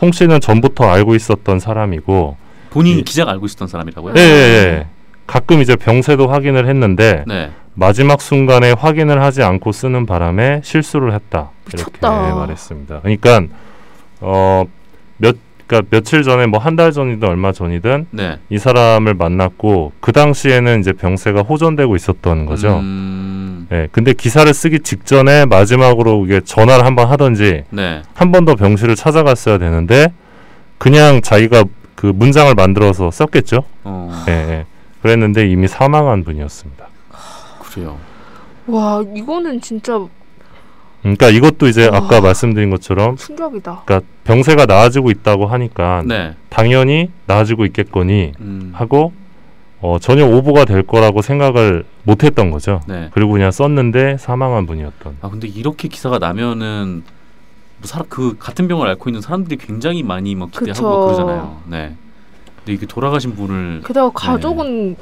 홍 씨는 전부터 알고 있었던 사람이고 본인이 이, 기자가 알고 있었던 사람이라고요? 네. 네. 네. 가끔 이제 병세도 확인을 했는데 네. 마지막 순간에 확인을 하지 않고 쓰는 바람에 실수를 했다. 미쳤다. 이렇게 말했습니다. 그러니까 어, 몇 그러니까 며칠 전에 뭐 한 달 전이든 얼마 전이든 네. 이 사람을 만났고 그 당시에는 이제 병세가 호전되고 있었던 거죠. 음... 네, 근데 기사를 쓰기 직전에 마지막으로 이게 전화를 한번 하든지 네. 한 번 더 병실을 찾아갔어야 되는데 그냥 자기가 그 문장을 만들어서 썼겠죠. 어... 네, 네. 그랬는데 이미 사망한 분이었습니다. 아, 그래요. 와 이거는 진짜. 그러니까 이것도 이제 와, 아까 말씀드린 것처럼 충격이다. 그러니까 병세가 나아지고 있다고 하니까 네. 당연히 나아지고 있겠거니 음. 하고 어, 전혀 오보가 될 거라고 생각을 못했던 거죠. 네. 그리고 그냥 썼는데 사망한 분이었던. 아 근데 이렇게 기사가 나면은 뭐 사, 그 같은 병을 앓고 있는 사람들이 굉장히 많이 막 기대하고 그러잖아요. 네. 근데 이게 돌아가신 분을 게다가 가족은. 네.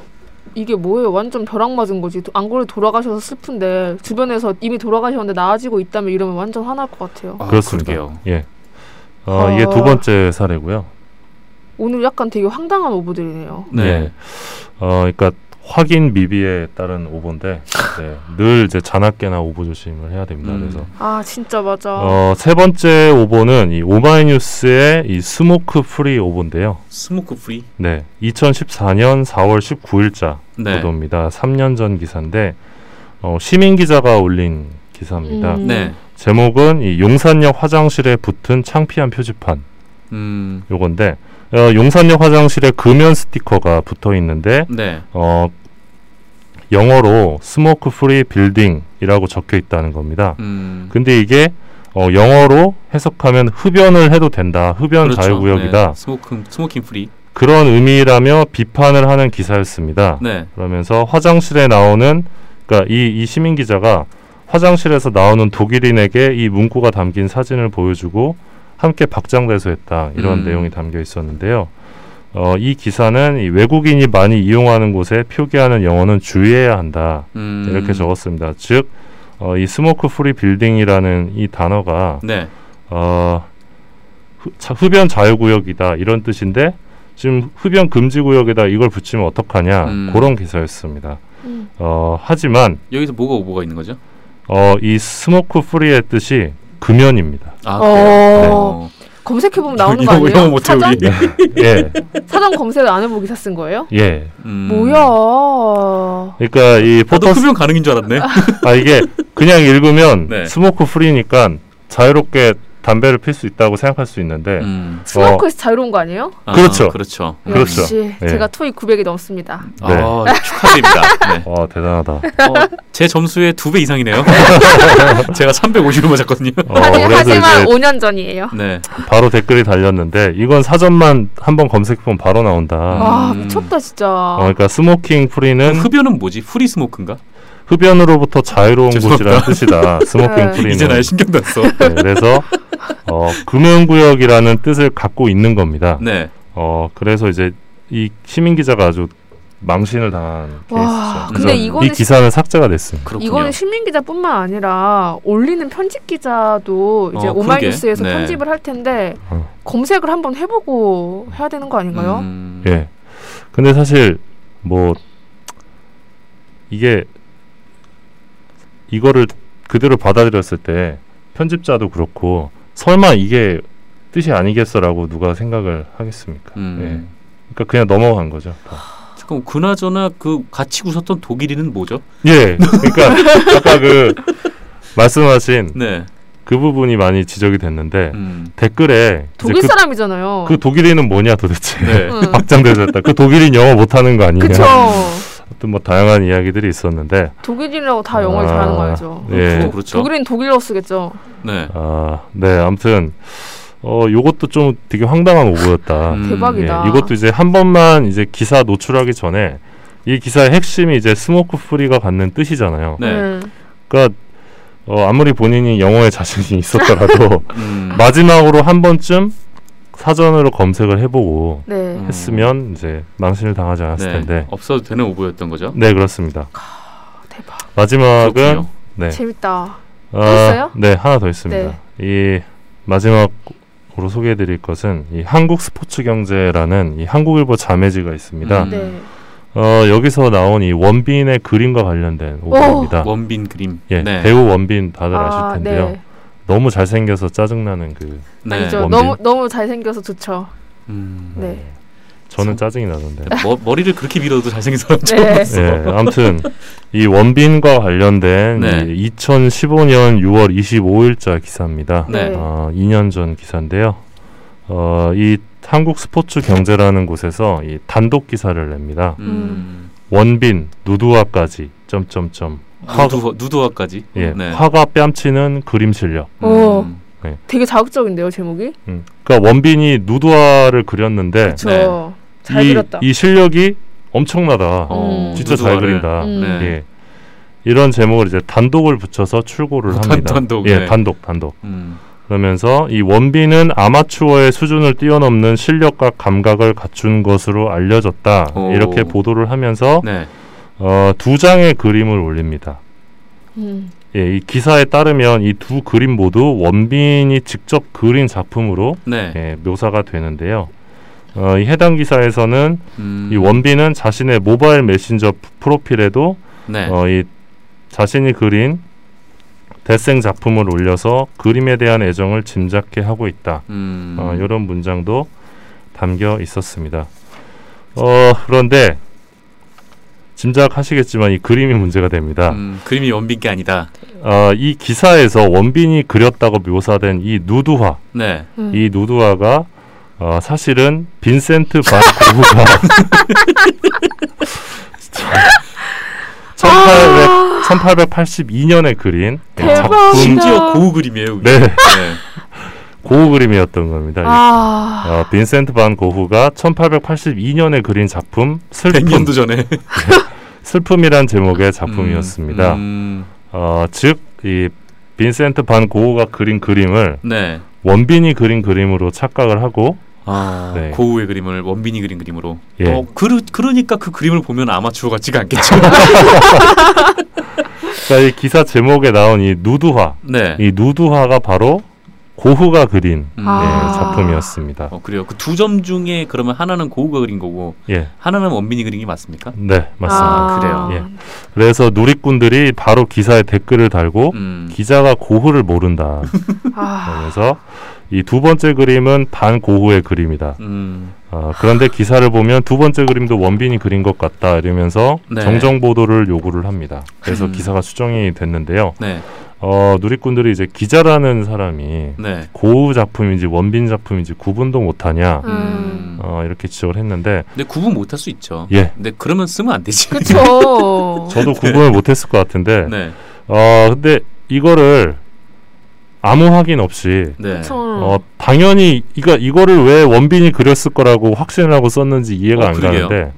이게 뭐예요? 완전 벼락 맞은 거지. 안 그래도 돌아가셔서 슬픈데 주변에서 이미 돌아가셨는데 나아지고 있다면 이러면 완전 화날 것 같아요. 아, 그렇습니다. 그러게요. 예. 어, 아, 이게 두 번째 사례고요. 오늘 약간 되게 황당한 오보들이네요. 네. 예. 어, 그러니까 확인 미비에 따른 오보인데 네. 늘 이제 자나깨나 오보 조심을 해야 됩니다. 음. 그래서 아 진짜 맞아. 어, 세 번째 오보는 이 오마이뉴스의 이 스모크 프리 오보인데요. 스모크 프리? 네. 이천십사 년 사월 십구 일자 네. 보도입니다. 삼 년 전 기사인데 어, 시민기자가 올린 기사입니다. 음. 네. 제목은 이 용산역 화장실에 붙은 창피한 표지판. 음. 요건데 어, 용산역 화장실에 금연 스티커가 붙어 있는데 네. 어, 영어로 스모크 프리 빌딩이라고 적혀 있다는 겁니다. 음. 근데 이게 어, 영어로 해석하면 흡연을 해도 된다. 흡연 그렇죠. 자유구역이다. 네. 스모킹, 스모킹 프리. 그런 의미라며 비판을 하는 기사였습니다. 네. 그러면서 화장실에 나오는 그러니까 이, 이 시민 기자가 화장실에서 나오는 독일인에게 이 문구가 담긴 사진을 보여주고 함께 박장대소했다. 이런 음. 내용이 담겨 있었는데요. 어, 이 기사는 이 외국인이 많이 이용하는 곳에 표기하는 영어는 주의해야 한다. 음. 이렇게 적었습니다. 즉, 어, 이 스모크 프리 빌딩이라는 이 단어가 네. 어, 흡, 자, 흡연 자유구역이다. 이런 뜻인데 지금 흡연 금지구역에다 이걸 붙이면 어떡하냐. 음. 그런 기사였습니다. 음. 어, 하지만 여기서 뭐가 오보가 있는 거죠? 어, 이 스모크 프리의 뜻이 금연입니다. 아, 어... 네. 검색해보면 나오는 거 아니에요? 이거 못해, 사전? 예. 사전 검색을 안 해보고 기사 쓴 거예요? 예. 음... 뭐야. 그러니까 이 포토... 흡연 가능인 줄 알았네. 아, 이게 그냥 읽으면 네. 스모크 프리니까 자유롭게 담배를 필 수 있다고 생각할 수 있는데 음. 스모크에서 어, 자유로운 거 아니에요? 아, 그렇죠. 그렇죠. 역시 그렇죠. 제가 네. 토익 구백이 넘습니다. 네. 아, 축하드립니다. 네. 와, 대단하다. 어, 제 점수의 두 배 이상이네요. 제가 삼백오십으로 맞았거든요. 어, 하지만 오 년 전이에요. 네. 바로 댓글이 달렸는데 이건 사전만 한번 검색해보면 바로 나온다. 아, 음. 미쳤다 진짜. 어, 그러니까 스모킹 프리는 흡연은 뭐지? 프리 스모크인가? 흡연으로부터 자유로운 곳이라는 뜻이다. 스모킹 프리는. 이제 날 신경도 안 써. 네, 그래서 어, 금연구역이라는 뜻을 갖고 있는 겁니다. 네. 어, 그래서 이제 이 시민 기자가 아주 망신을 당한 케이스죠. 근데 이거는 이 기사는 삭제가 됐습니다. 그렇군요. 이거는 시민 기자뿐만 아니라 올리는 편집 기자도 이제 어, 오마이뉴스에서 네. 편집을 할 텐데 어. 검색을 한번 해보고 해야 되는 거 아닌가요? 음... 예. 근데 사실 뭐 이게 이거를 그대로 받아들였을 때 편집자도 그렇고 설마 이게 뜻이 아니겠어라고 누가 생각을 하겠습니까? 음. 예. 그러니까 그냥 넘어간 거죠. 그럼 그나저나 그 같이 웃었던 독일인은 뭐죠? 예, 그러니까 아까 그 말씀하신 네. 그 부분이 많이 지적이 됐는데 음. 댓글에 독일 그, 사람이잖아요. 그 독일인은 뭐냐 도대체 네. 박장대소했다. 그 독일인 영어 못하는 거 아니냐? 그쵸. 또 뭐 다양한 이야기들이 있었는데 독일인이라고 다 영어를 아, 잘하는 거 알죠? 예. 도, 그렇죠. 독일인 독일어 쓰겠죠. 네. 아, 네. 아무튼 어 요것도 좀 되게 황당한 오보였다. 음, 대박이다. 예, 이것도 이제 한 번만 이제 기사 노출하기 전에 이 기사의 핵심이 이제 스모크 프리가 갖는 뜻이잖아요. 네. 음. 그러니까 어, 아무리 본인이 영어에 자신이 있었더라도 음. 마지막으로 한 번쯤 사전으로 검색을 해보고 네. 했으면 이제 망신을 당하지 않았을 네. 텐데 없어도 되는 오보였던 거죠? 네, 그렇습니다. 아, 대박. 마지막은 네. 재밌다. 아, 있어요? 네, 하나 더 있습니다. 네. 이 마지막으로 소개해드릴 것은 이 한국 스포츠 경제라는 이 한국일보 자매지가 있습니다. 음. 네. 어, 여기서 나온 이 원빈의 그림과 관련된 오보입니다. 원빈 그림. 예, 네. 배우 원빈 다들 아, 아실 텐데요. 네. 너무 잘생겨서 짜증나는 그 네. 아니죠. 너무 너무 잘생겨서 좋죠. 음. 네. 저는 짜증이 나던데. 머, 머리를 그렇게 밀어도 잘생긴 사람 처음 네. 봤어. 네. 아무튼 이 원빈과 관련된 네. 이 이천십오 년 유월 이십오일자 기사입니다. 네. 어, 이 년 전 기사인데요. 어, 이 한국 스포츠 경제라는 곳에서 이 단독 기사를 냅니다. 음. 원빈 누드화까지 점점점 누드화, 누드화까지 예, 네. 화가 뺨치는 그림 실력. 오, 음. 네. 되게 자극적인데요 제목이. 음. 그러니까 원빈이 누드화를 그렸는데 네. 잘 이, 그렸다. 이 실력이 엄청나다. 음. 진짜 누드화를. 잘 그린다. 음. 네. 예. 이런 제목을 이제 단독을 붙여서 출고를 합니다. 단독. 예, 네. 단독, 단독. 음. 그러면서 이 원빈은 아마추어의 수준을 뛰어넘는 실력과 감각을 갖춘 것으로 알려졌다. 오. 이렇게 보도를 하면서. 네. 어, 두 장의 그림을 올립니다. 음. 예, 이 기사에 따르면 이 두 그림 모두 원빈이 직접 그린 작품으로 네. 예, 묘사가 되는데요. 어, 이 해당 기사에서는 음. 이 원빈은 자신의 모바일 메신저 프로필에도 네. 어, 이 자신이 그린 대생 작품을 올려서 그림에 대한 애정을 짐작케 하고 있다. 음. 어, 이런 문장도 담겨 있었습니다. 어, 그런데 짐작하시겠지만 이 그림이 문제가 됩니다. 음, 그림이 원빈 게 아니다. 어, 이 기사에서 원빈이 그렸다고 묘사된 이 누드화, 네. 음. 이 누드화가 어, 사실은 빈센트 반 고흐가 천팔백팔십이 년에 그린 작품, 심지어 고흐 그림이에요. 네. 네. 고흐 그림이었던 겁니다. 아... 어, 빈센트 반 고흐가 천팔백팔십이 년에 그린 작품 슬픔. 백 년도 전에. 네. 슬픔이란 제목의 작품이었습니다. 음, 음. 어, 즉, 이 빈센트 반 고흐가 그린 그림을 네. 원빈이 그린 그림으로 착각을 하고 아, 네. 고흐의 그림을 원빈이 그린 그림으로. 예. 어, 그러, 그러니까 그 그림을 보면 아마추어 같지가 않겠죠. 그러니까 이 기사 제목에 나온 이 누드화, 네. 이 누드화가 바로 고흐가 그린 음. 예, 아~ 작품이었습니다. 어, 그래요. 그 두 점 중에 그러면 하나는 고흐가 그린 거고, 예. 하나는 원빈이 그린 게 맞습니까? 네, 맞습니다. 아~ 그래요. 예. 그래서 누리꾼들이 바로 기사에 댓글을 달고 음. 기자가 고흐를 모른다. 아~ 그래서 이 두 번째 그림은 반 고흐의 그림이다. 음. 어, 그런데 기사를 보면 두 번째 그림도 원빈이 그린 것 같다 이러면서 네. 정정 보도를 요구를 합니다. 그래서 음. 기사가 수정이 됐는데요. 네. 어, 누리꾼들이 이제 기자라는 사람이 네. 고흐 작품인지 원빈 작품인지 구분도 못하냐 음. 어, 이렇게 지적을 했는데 근데 구분 못할 수 있죠. 예. 근데 그러면 쓰면 안 되지. 그렇죠. 저도 구분을 네. 못했을 것 같은데 네. 어, 근데 이거를 아무 확인 없이 네. 어, 당연히 이거, 이거를 왜 원빈이 그렸을 거라고 확신을 하고 썼는지 이해가 어, 안 그러게요. 가는데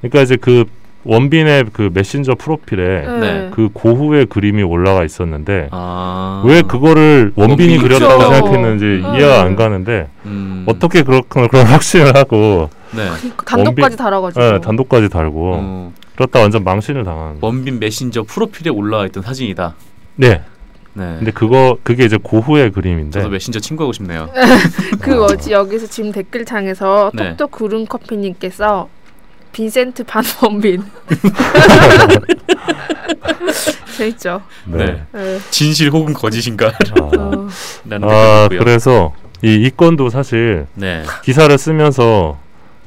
그러니까 이제 그 원빈의 그 메신저 프로필에 네. 그 고흐의 그림이 올라가 있었는데 아~ 왜 그거를 원빈이, 원빈이 그렸다고 그렇죠. 생각했는지 네. 이해가 안 가는데 음. 어떻게 그렇구나 그런 확신을 하고 네. 그러니까 단독까지 원빈, 달아가지고 네, 단독까지 달고 음. 그렇다 완전 망신을 당한 원빈 메신저 프로필에 올라와 있던 사진이다. 네. 네. 근데 그거 그게 이제 고흐의 그림인데 저도 메신저 친구하고 싶네요. 그 어지 여기서 지금 댓글창에서 네. 톡톡 구름 커피님께서 빈센트 반 원빈. 재밌죠. 네. 네. 진실 혹은 거짓인가? 아, 아 그래서 이, 이 건도 사실 네. 기사를 쓰면서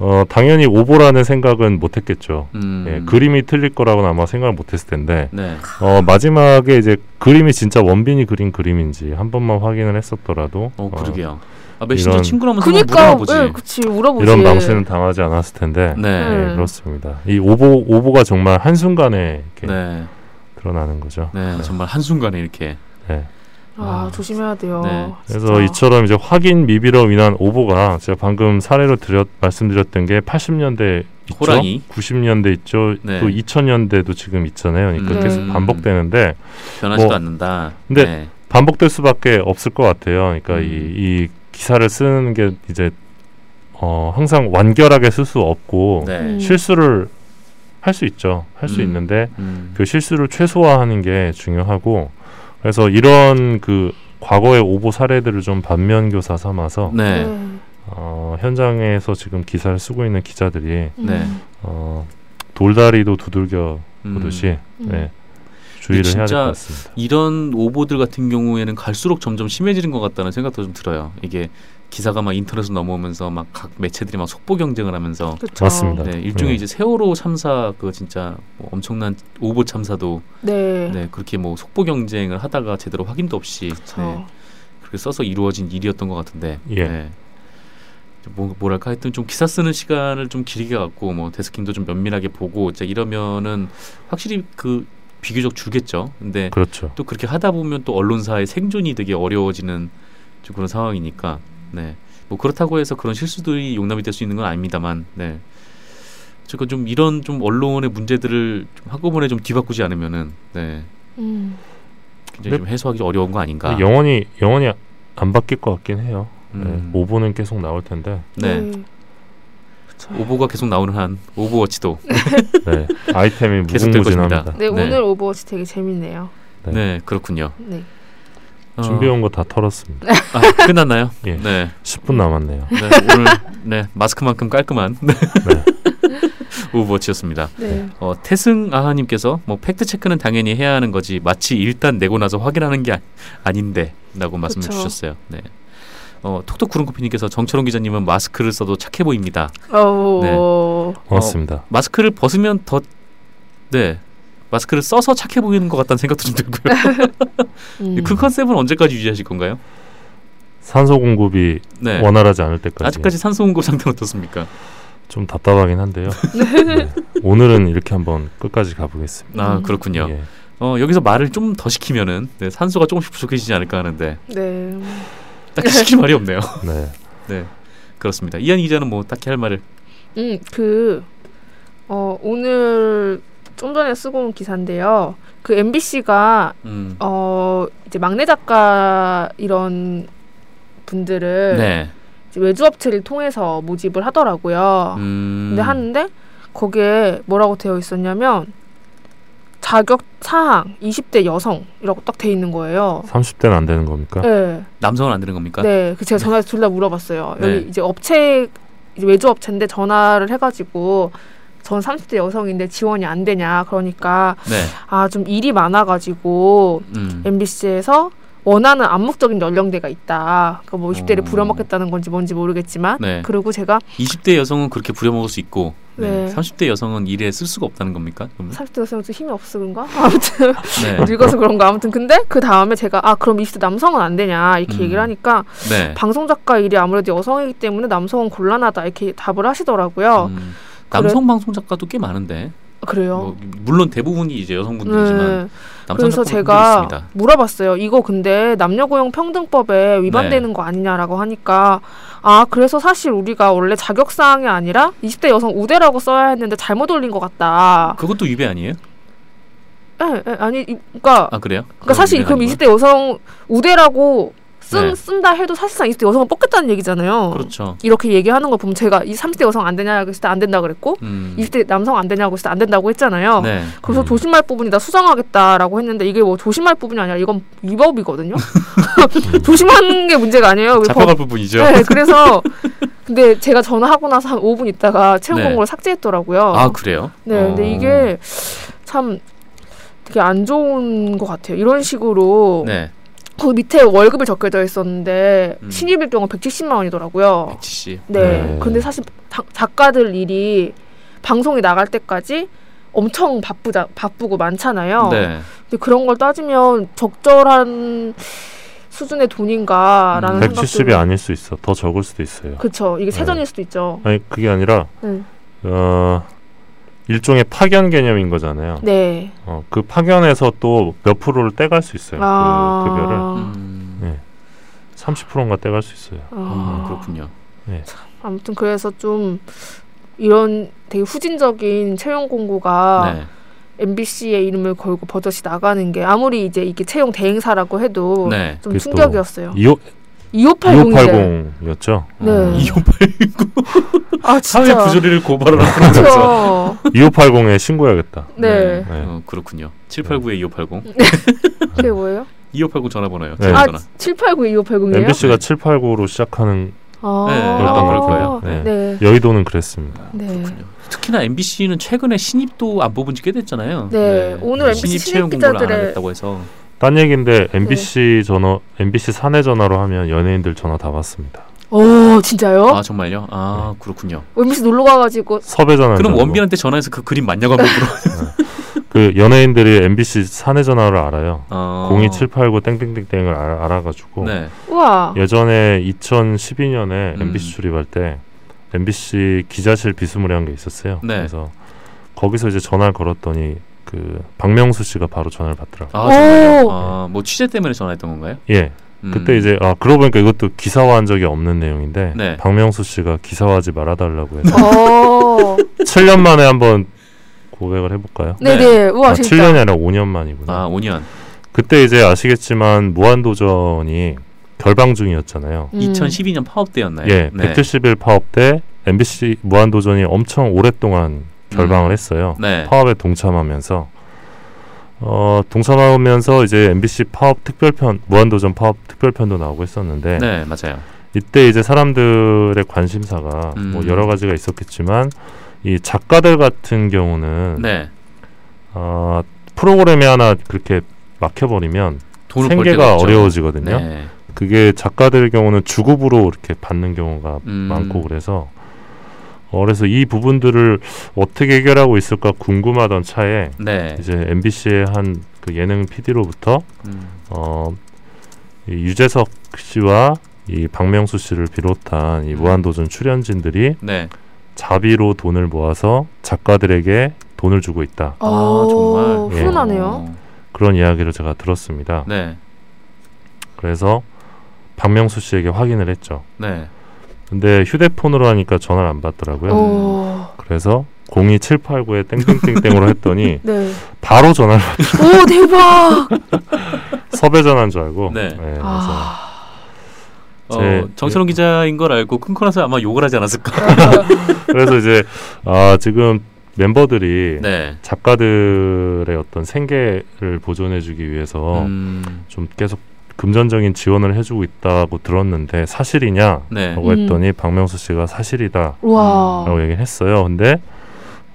어, 당연히 오보라는 생각은 못했겠죠. 음. 예, 그림이 틀릴 거라고는 아마 생각을 못했을 텐데 네. 어, 마지막에 이제 그림이 진짜 원빈이 그린 그림인지 한 번만 확인을 했었더라도. 어, 그러게요. 어, 아, 메신저 친구라면서 그러니까, 물어보지. 네, 그치, 물어보지. 이런 망신은 당하지 않았을 텐데. 네. 네. 네, 그렇습니다. 이 오보, 오보가 정말 한순간에 이렇게 네. 드러나는 거죠. 네, 네, 정말 한순간에 이렇게. 네. 아, 아 조심해야 돼요. 네. 그래서 진짜. 이처럼 이제 확인 미비로 인한 오보가 제가 방금 사례로 드렸, 말씀드렸던 게 팔십 년대 호랑이. 있죠. 구십 년대 있죠. 네. 또 이천 년대도 지금 있잖아요. 그러니까 음. 계속 반복되는데. 변하지도 뭐, 않는다. 근데 네. 반복될 수밖에 없을 것 같아요. 그러니까 음. 이, 이 기사를 쓰는 게 이제 어, 항상 완결하게 쓸 수 없고 네. 실수를 할 수 있죠. 할 수 음. 있는데 음. 그 실수를 최소화하는 게 중요하고 그래서 이런 그 과거의 오보 사례들을 좀 반면교사 삼아서 네. 어, 현장에서 지금 기사를 쓰고 있는 기자들이 네. 어, 돌다리도 두들겨 보듯이 음. 네. 주의를 해야 될 것 같습니다. 이런 오보들 같은 경우에는 갈수록 점점 심해지는 것 같다는 생각도 좀 들어요. 이게 기사가 막 인터넷으로 넘어오면서 막 각 매체들이 막 속보 경쟁을 하면서 그쵸. 맞습니다. 네, 일종의 네. 이제 세월호 참사 그 진짜 뭐 엄청난 오보 참사도 네. 네 그렇게 뭐 속보 경쟁을 하다가 제대로 확인도 없이 네, 그렇게 써서 이루어진 일이었던 것 같은데 예. 네. 뭐, 뭐랄까 하여튼 좀 기사 쓰는 시간을 좀 길게 갖고 뭐 데스킹도 좀 면밀하게 보고 진짜 이러면은 확실히 그 비교적 줄겠죠. 근데 그렇죠. 또 그렇게 하다 보면 또 언론사의 생존이 되게 어려워지는 좀 그런 상황이니까 네, 뭐 그렇다고 해서 그런 실수들이 용납이 될 수 있는 건 아닙니다만, 네, 저건 좀 이런 좀 언론의 문제들을 좀 한꺼번에 좀 뒤바꾸지 않으면은, 네, 음. 굉장히 좀 해소하기 어려운 거 아닌가. 영원히 영원히 안 바뀔 것 같긴 해요. 음. 네, 오보는 계속 나올 텐데. 네. 네. 오보가 계속 나오는 한 오보워치도 네, 아이템이 무궁무진합니다. 네, 네, 오늘 오보워치 되게 재밌네요. 네, 네 그렇군요. 네. 어... 준비한 거 다 털었습니다. 아, 끝났나요? 예. 네, 십 분 남았네요. 네, 오늘 네 마스크만큼 깔끔한 네. 오보워치였습니다. 네. 어, 태승 아하님께서 뭐 팩트 체크는 당연히 해야 하는 거지 마치 일단 내고 나서 확인하는 게 아, 아닌데라고 말씀해 주셨어요. 네. 어, 톡톡 구름코피님께서 정철운 기자님은 마스크를 써도 착해 보입니다. 네. 고맙습니다. 어, 마스크를 벗으면 더 네. 마스크를 써서 착해 보이는 것 같다는 생각도 좀 들고요. 음. 그 컨셉은 언제까지 유지하실 건가요? 산소 공급이 네. 원활하지 않을 때까지. 아직까지 산소 공급 상태는 어떻습니까? 좀 답답하긴 한데요. 네. 오늘은 이렇게 한번 끝까지 가보겠습니다. 아 그렇군요. 예. 어, 여기서 말을 좀 더 시키면은 네, 산소가 조금씩 부족해지지 않을까 하는데 네. 딱히 시킬 말이 없네요. 네. 네. 그렇습니다. 이한희 기자는 뭐 딱히 할 말을. 음, 그 어, 오늘 좀 전에 쓰고 온 기사인데요. 그 엠비씨가 음. 어, 이제 막내 작가 이런 분들을 네. 이제 외주업체를 통해서 모집을 하더라고요. 음. 근데 하는데 거기에 뭐라고 되어 있었냐면 자격 사항 이십 대 여성이라고 딱 돼 있는 거예요. 삼십 대는 안 되는 겁니까? 네. 남성은 안 되는 겁니까? 네. 그 제가 전화해서 둘 다 물어봤어요. 네. 여기 이제 업체 이제 외주업체인데 전화를 해가지고 전 삼십 대 여성인데 지원이 안 되냐 그러니까 네. 아 좀 일이 많아가지고 음. 엠비씨에서 원하는 암묵적인 연령대가 있다. 그러니까 뭐 이십 대를 오. 부려먹겠다는 건지 뭔지 모르겠지만 네. 그리고 제가 이십 대 여성은 그렇게 부려먹을 수 있고 네. 네. 삼십 대 여성은 일에 쓸 수가 없다는 겁니까? 그러면? 삼십 대 여성은 좀 힘이 없어 그런가? 아무튼 네. 늙어서 그런가? 아무튼 근데 그 다음에 제가 아 그럼 이십 대 남성은 안 되냐 이렇게 음. 얘기를 하니까 네. 방송작가 일이 아무래도 여성이기 때문에 남성은 곤란하다 이렇게 답을 하시더라고요. 음. 남성 그래. 방송작가도 꽤 많은데 그래요? 뭐, 물론 대부분이 이제 여성분들이지만 네. 그래서 제가 있습니다. 물어봤어요. 이거 근데 남녀고용평등법에 위반되는 네. 거 아니냐라고 하니까 아 그래서 사실 우리가 원래 자격사항이 아니라 이십 대 여성 우대라고 써야 했는데 잘못 올린 것 같다. 그것도 위배 아니에요? 네, 네 아니 그러니까 아 그래요? 그러니까 사실 그럼 이십 대 여성 우대라고 쓴, 네. 쓴다 해도 사실상 이십 대 여성은 뽑겠다는 얘기잖아요. 그렇죠. 이렇게 얘기하는 거 보면 제가 이 삼십 대 여성 안 되냐고 했을 때 안 된다고 그랬고 음. 이십 대 남성 안 되냐고 했을 때 안 된다고 했잖아요. 네. 그래서 음. 조심할 부분이다 수정하겠다라고 했는데 이게 뭐 조심할 부분이 아니라 이건 위법이거든요. 조심하는 게 문제가 아니에요. 잡혀갈 부분이죠. 네. 그래서 근데 제가 전화하고 나서 한 오 분 있다가 채용 네. 공고를 삭제했더라고요. 아 그래요? 네. 오. 근데 이게 참 되게 안 좋은 것 같아요. 이런 식으로 네. 그 밑에 월급이 적혀져 있었는데 음. 신입일 경우 백칠십만 원이더라고요. 백칠십. 네. 네. 근데 사실 다, 작가들 일이 방송이 나갈 때까지 엄청 바쁘자 바쁘고 많잖아요. 네. 근데 그런 걸 따지면 적절한 수준의 돈인가라는 음. 생각도. 백칠십이 아닐 수 있어. 더 적을 수도 있어요. 그렇죠. 이게 세전일 네. 수도 있죠. 아니 그게 아니라 네. 어, 일종의 파견 개념인 거잖아요. 네. 어, 그 파견에서 또 몇 프로를 떼갈 수 있어요. 아~ 그 급여를. 음. 네. 삼십 퍼센트인가 떼갈 수 있어요. 아~ 음, 그렇군요. 네. 참, 아무튼 그래서 좀 이런 되게 후진적인 채용 공고가 네. 엠비씨의 이름을 걸고 버젓이 나가는 게 아무리 이제 이게 채용 대행사라고 해도 네. 좀 충격이었어요. 이오 이오팔공이었죠. 네. 어. 이오팔공. 아, 진짜. 사회 부조리를 고발을 하면서 이오팔공에 신고해야겠다. 네. 네. 네. 어, 그렇군요. 칠팔구에 이오팔공. 네. 그게 뭐예요? 이오팔구 전화번호예요. 네. 전화. 아, 칠팔구 이오팔공이에요? 엠비씨가 네. 칠팔구로 시작하는 아~ 네. 그랬던 걸 거예요. 네. 네. 여의도는 그랬습니다. 네. 그렇군요. 특히나 엠비씨는 최근에 신입도 안 뽑은 지 꽤 됐잖아요. 네. 네. 오늘 네. 엠비씨 신입 채용 공고를 안 하겠다고 해서. 딴 얘기인데 엠비씨 네. 전화, 엠비씨 사내 전화로 하면 연예인들 전화 다 받습니다. 오 진짜요? 아 정말요? 아 네. 그렇군요. 엠비씨 놀러 가가지고 섭외 전화. 그럼 원빈한테 전화해서 그 그림 맞냐고 한번 물어. 그 연예인들이 엠비씨 사내 전화를 알아요. 아~ 공이칠팔구 땡땡땡땡을 알아, 알아가지고. 네. 우와. 예전에 이천십이 년에 음. 엠비씨 출입할 때 엠비씨 기자실 비스무리 한 게 있었어요. 네. 그래서 거기서 이제 전화를 걸었더니. 그 박명수 씨가 바로 전화를 받더라고요. 아, 정말요? 아, 뭐 취재 때문에 전화했던 건가요? 예. 음. 그때 이제 아 그러고 보니까 이것도 기사화한 적이 없는 내용인데 네. 박명수 씨가 기사화하지 말아달라고 해서 칠 년 만에 한번 고백을 해볼까요? 네네. 네. 우와, 아, 진짜. 칠 년이 아니라 오 년 만이구나. 아 오 년. 그때 이제 아시겠지만 무한도전이 결방 중이었잖아요. 음. 이천십이 년 파업 때였나요? 예. 네. 백칠십 일 파업 때 엠비씨 무한도전이 엄청 오랫동안 결방을 했어요. 네. 파업에 동참하면서 어, 동참하면서 이제 엠비씨 파업 특별편, 무한도전 파업 특별편도 나오고 했었는데 네, 맞아요. 이때 이제 사람들의 관심사가 음. 뭐 여러 가지가 있었겠지만 이 작가들 같은 경우는 네. 어, 프로그램이 하나 그렇게 막혀버리면 생계가 어려워지거든요. 네. 그게 작가들의 경우는 주급으로 이렇게 받는 경우가 음. 많고 그래서 어, 그래서 이 부분들을 어떻게 해결하고 있을까 궁금하던 차에 네. 이제 엠비씨의 한 그 예능 피디로부터 음. 어, 이 유재석 씨와 이 박명수 씨를 비롯한 이 무한도전 출연진들이 네. 자비로 돈을 모아서 작가들에게 돈을 주고 있다. 아, 아 정말 예. 훈훈하네요. 그런 이야기를 제가 들었습니다. 네. 그래서 박명수 씨에게 확인을 했죠. 네. 근데 휴대폰으로 하니까 전화를 안 받더라고요. 오. 그래서 공이칠팔구에 땡땡땡땡으로 했더니 네. 바로 전화를 받더라고요. 오 대박. 섭외 전화인 줄 알고. 네. 네 그래서 아. 어, 정철운 기자인 걸 알고 끊고 나서 아마 욕을 하지 않았을까. 그래서 이제 아, 지금 멤버들이 네. 작가들의 어떤 생계를 보존해주기 위해서 음. 좀 계속 금전적인 지원을 해주고 있다고 들었는데 사실이냐라고 네. 했더니 음. 박명수 씨가 사실이다라고 얘기를 했어요. 근데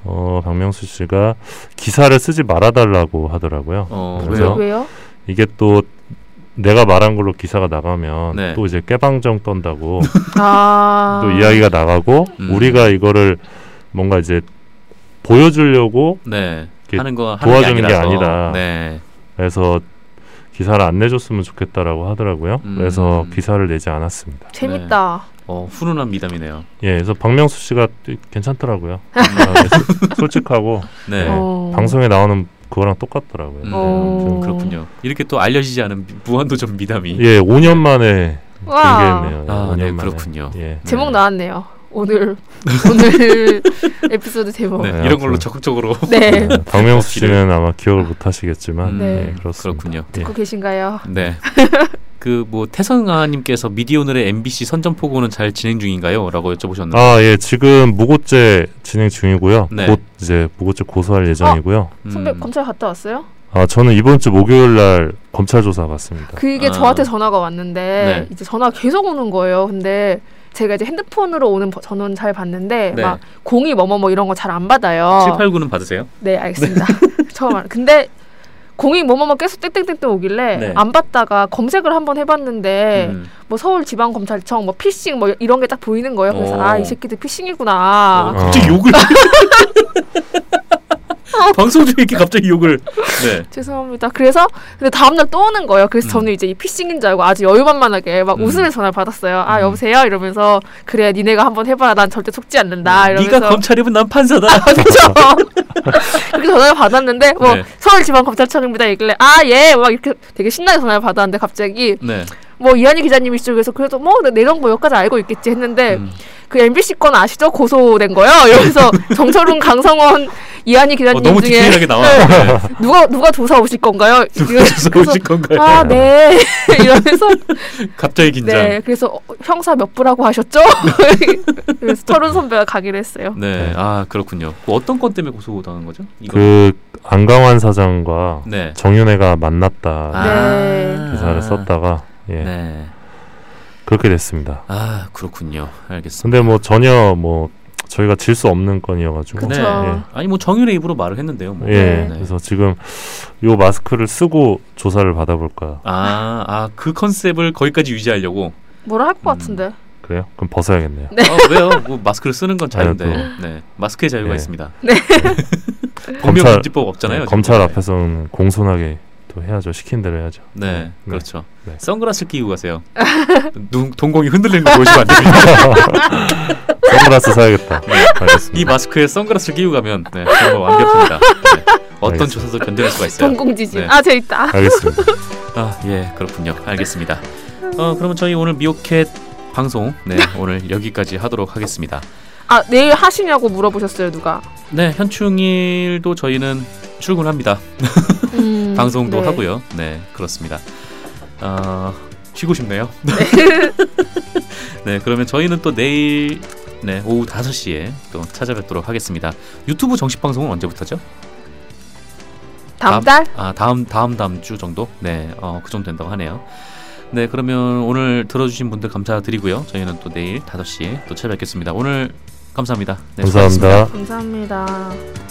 어, 박명수 씨가 기사를 쓰지 말아달라고 하더라고요. 어, 그래서 왜요? 이게 또 내가 말한 걸로 기사가 나가면 네. 또 이제 깨방정 떤다고 아~ 또 이야기가 나가고 음. 우리가 이거를 뭔가 이제 보여주려고 네. 하는 거 도와주는 게, 게 아니다. 네. 그래서 기사를 안 내줬으면 좋겠다라고 하더라고요. 음. 그래서 기사를 내지 않았습니다. 재밌다. 네. 어, 훈훈한 미담이네요. 예, 그래서 박명수 씨가 괜찮더라고요. 솔직하고 네. 네. 방송에 나오는 그거랑 똑같더라고요. 음. 네, 그렇군요. 이렇게 또 알려지지 않은 무한도전 미담이. 예, 오 년 만에 공개했네요. 아, 오 년 네, 만에. 그렇군요. 예. 제목 나왔네요. 오늘 오늘 에피소드 제목. 네, 이런 걸로 적극적으로. 네. 네. 박명수 씨는 아마 기억을 못 하시겠지만. 네, 네 그렇습니다. 그렇군요. 듣고 예. 계신가요? 네. 그 뭐 태성아님께서 미디어오늘의 엠비씨 선전포고는 잘 진행 중인가요? 라고 여쭤보셨는데. 아, 예. 지금 무고죄 진행 중이고요. 네. 곧 이제 무고죄 고소할 예정이고요. 아, 선배 음. 검찰 갔다 왔어요? 아, 저는 이번 주 목요일 날 검찰 조사 갔습니다. 그게 아. 저한테 전화가 왔는데 네. 이제 전화 계속 오는 거예요. 근데 제가 이제 핸드폰으로 오는 전원 잘 봤는데 네. 막 공이 뭐뭐뭐 이런 거 잘 안 받아요. 칠팔구는 받으세요? 네, 알겠습니다. 네. 처음 알. 근데 공이 뭐뭐뭐 계속 땡땡땡 오길래 네. 안 받다가 검색을 한번 해봤는데 음. 뭐 서울지방검찰청 뭐 피싱 뭐 이런 게 딱 보이는 거예요. 그래서 아, 이 새끼들 피싱이구나. 어, 갑자기 욕을 방송 중에 이렇게 갑자기 욕을 네. 죄송합니다. 그래서 근데 다음날 또 오는 거예요. 그래서 음. 저는 이제 이 피싱인 줄 알고 아주 여유만만하게 막 음. 웃으면서 전화를 받았어요. 아 음. 여보세요? 이러면서 그래 니네가 한번 해봐라. 난 절대 속지 않는다. 음. 이러면서 네가 검찰이면 난 판사다. 아, 그렇죠. 이렇게 전화를 받았는데 뭐 네. 서울지방검찰청입니다. 이길래 아 예 막 이렇게 되게 신나게 전화를 받았는데 갑자기 네. 뭐 이하늬 기자님이 쪽에서 그래도 뭐 내 정보 여기까지 알고 있겠지 했는데 음. 그 엠비씨 건 아시죠? 고소된 거요. 이러면서 정철운, 강성원, 이하늬 기자님 어, 너무 중에 디테일하게 나와. 네. 네. 누가 누가 조사 오실 건가요? 누가 조사 오실 건가요? 아 네. 이러면서 갑자기 긴장. 네. 그래서 어, 형사 몇 부라고 하셨죠? 그래서 철운 선배가 강의를 했어요. 네. 아 그렇군요. 그 어떤 건 때문에 고소당한 거죠? 이거? 그 안강환 사장과 네. 정윤회가 만났다 아~ 기사를 썼다가. 예. 네. 그렇게 됐습니다. 아, 그렇군요. 알겠습니다. 근데 뭐 전혀 뭐 저희가 질 수 없는 건이어가지고. 네. 예. 아니 뭐 정윤의 입으로 말을 했는데요. 뭐. 예. 네. 그래서 지금 요 마스크를 쓰고 조사를 받아볼까. 아, 아, 그 컨셉을 거기까지 유지하려고. 뭐라 할 것 음. 같은데. 그래요? 그럼 벗어야겠네요. 네. 아, 왜요? 뭐 마스크를 쓰는 건 자유인데. 네. 마스크의 자유가 예. 있습니다. 네. 법령 금지법 없잖아요. 네, 검찰 앞에서는 공손하게. 해야죠. 시킨 대로 해야죠. 네, 네. 그렇죠. 네. 선글라스를 끼고 가세요. 눈, 동공이 흔들리는 거 보시면 안 됩니다. 선글라스 사야겠다. 네. 알겠습니다. 이 마스크에 선글라스를 끼고 가면 네, 정말 완벽합니다. 네. 어떤 조사도 견뎌낼 수가 있어요. 동공지진. 네. 아, 재밌다. 알겠습니다. 아, 예, 그렇군요. 알겠습니다. 어, 그러면 저희 오늘 미오캣 방송 네, 오늘 여기까지 하도록 하겠습니다. 아, 내일 하시냐고 물어보셨어요, 누가? 네, 현충일도 저희는 출근합니다. 음, 방송도 네. 하고요. 네, 그렇습니다. 어, 쉬고 싶네요. 네, 그러면 저희는 또 내일 네, 오후 다섯 시에 또 찾아뵙도록 하겠습니다. 유튜브 정식 방송은 언제부터죠? 다음 달? 아, 다음 다음 다음 주 정도? 네, 어, 그 정도 된다고 하네요. 네, 그러면 오늘 들어주신 분들 감사드리고요. 저희는 또 내일 다섯 시에 또 찾아뵙겠습니다. 오늘 감사합니다. 네, 감사합니다. 수고하셨습니다. 감사합니다.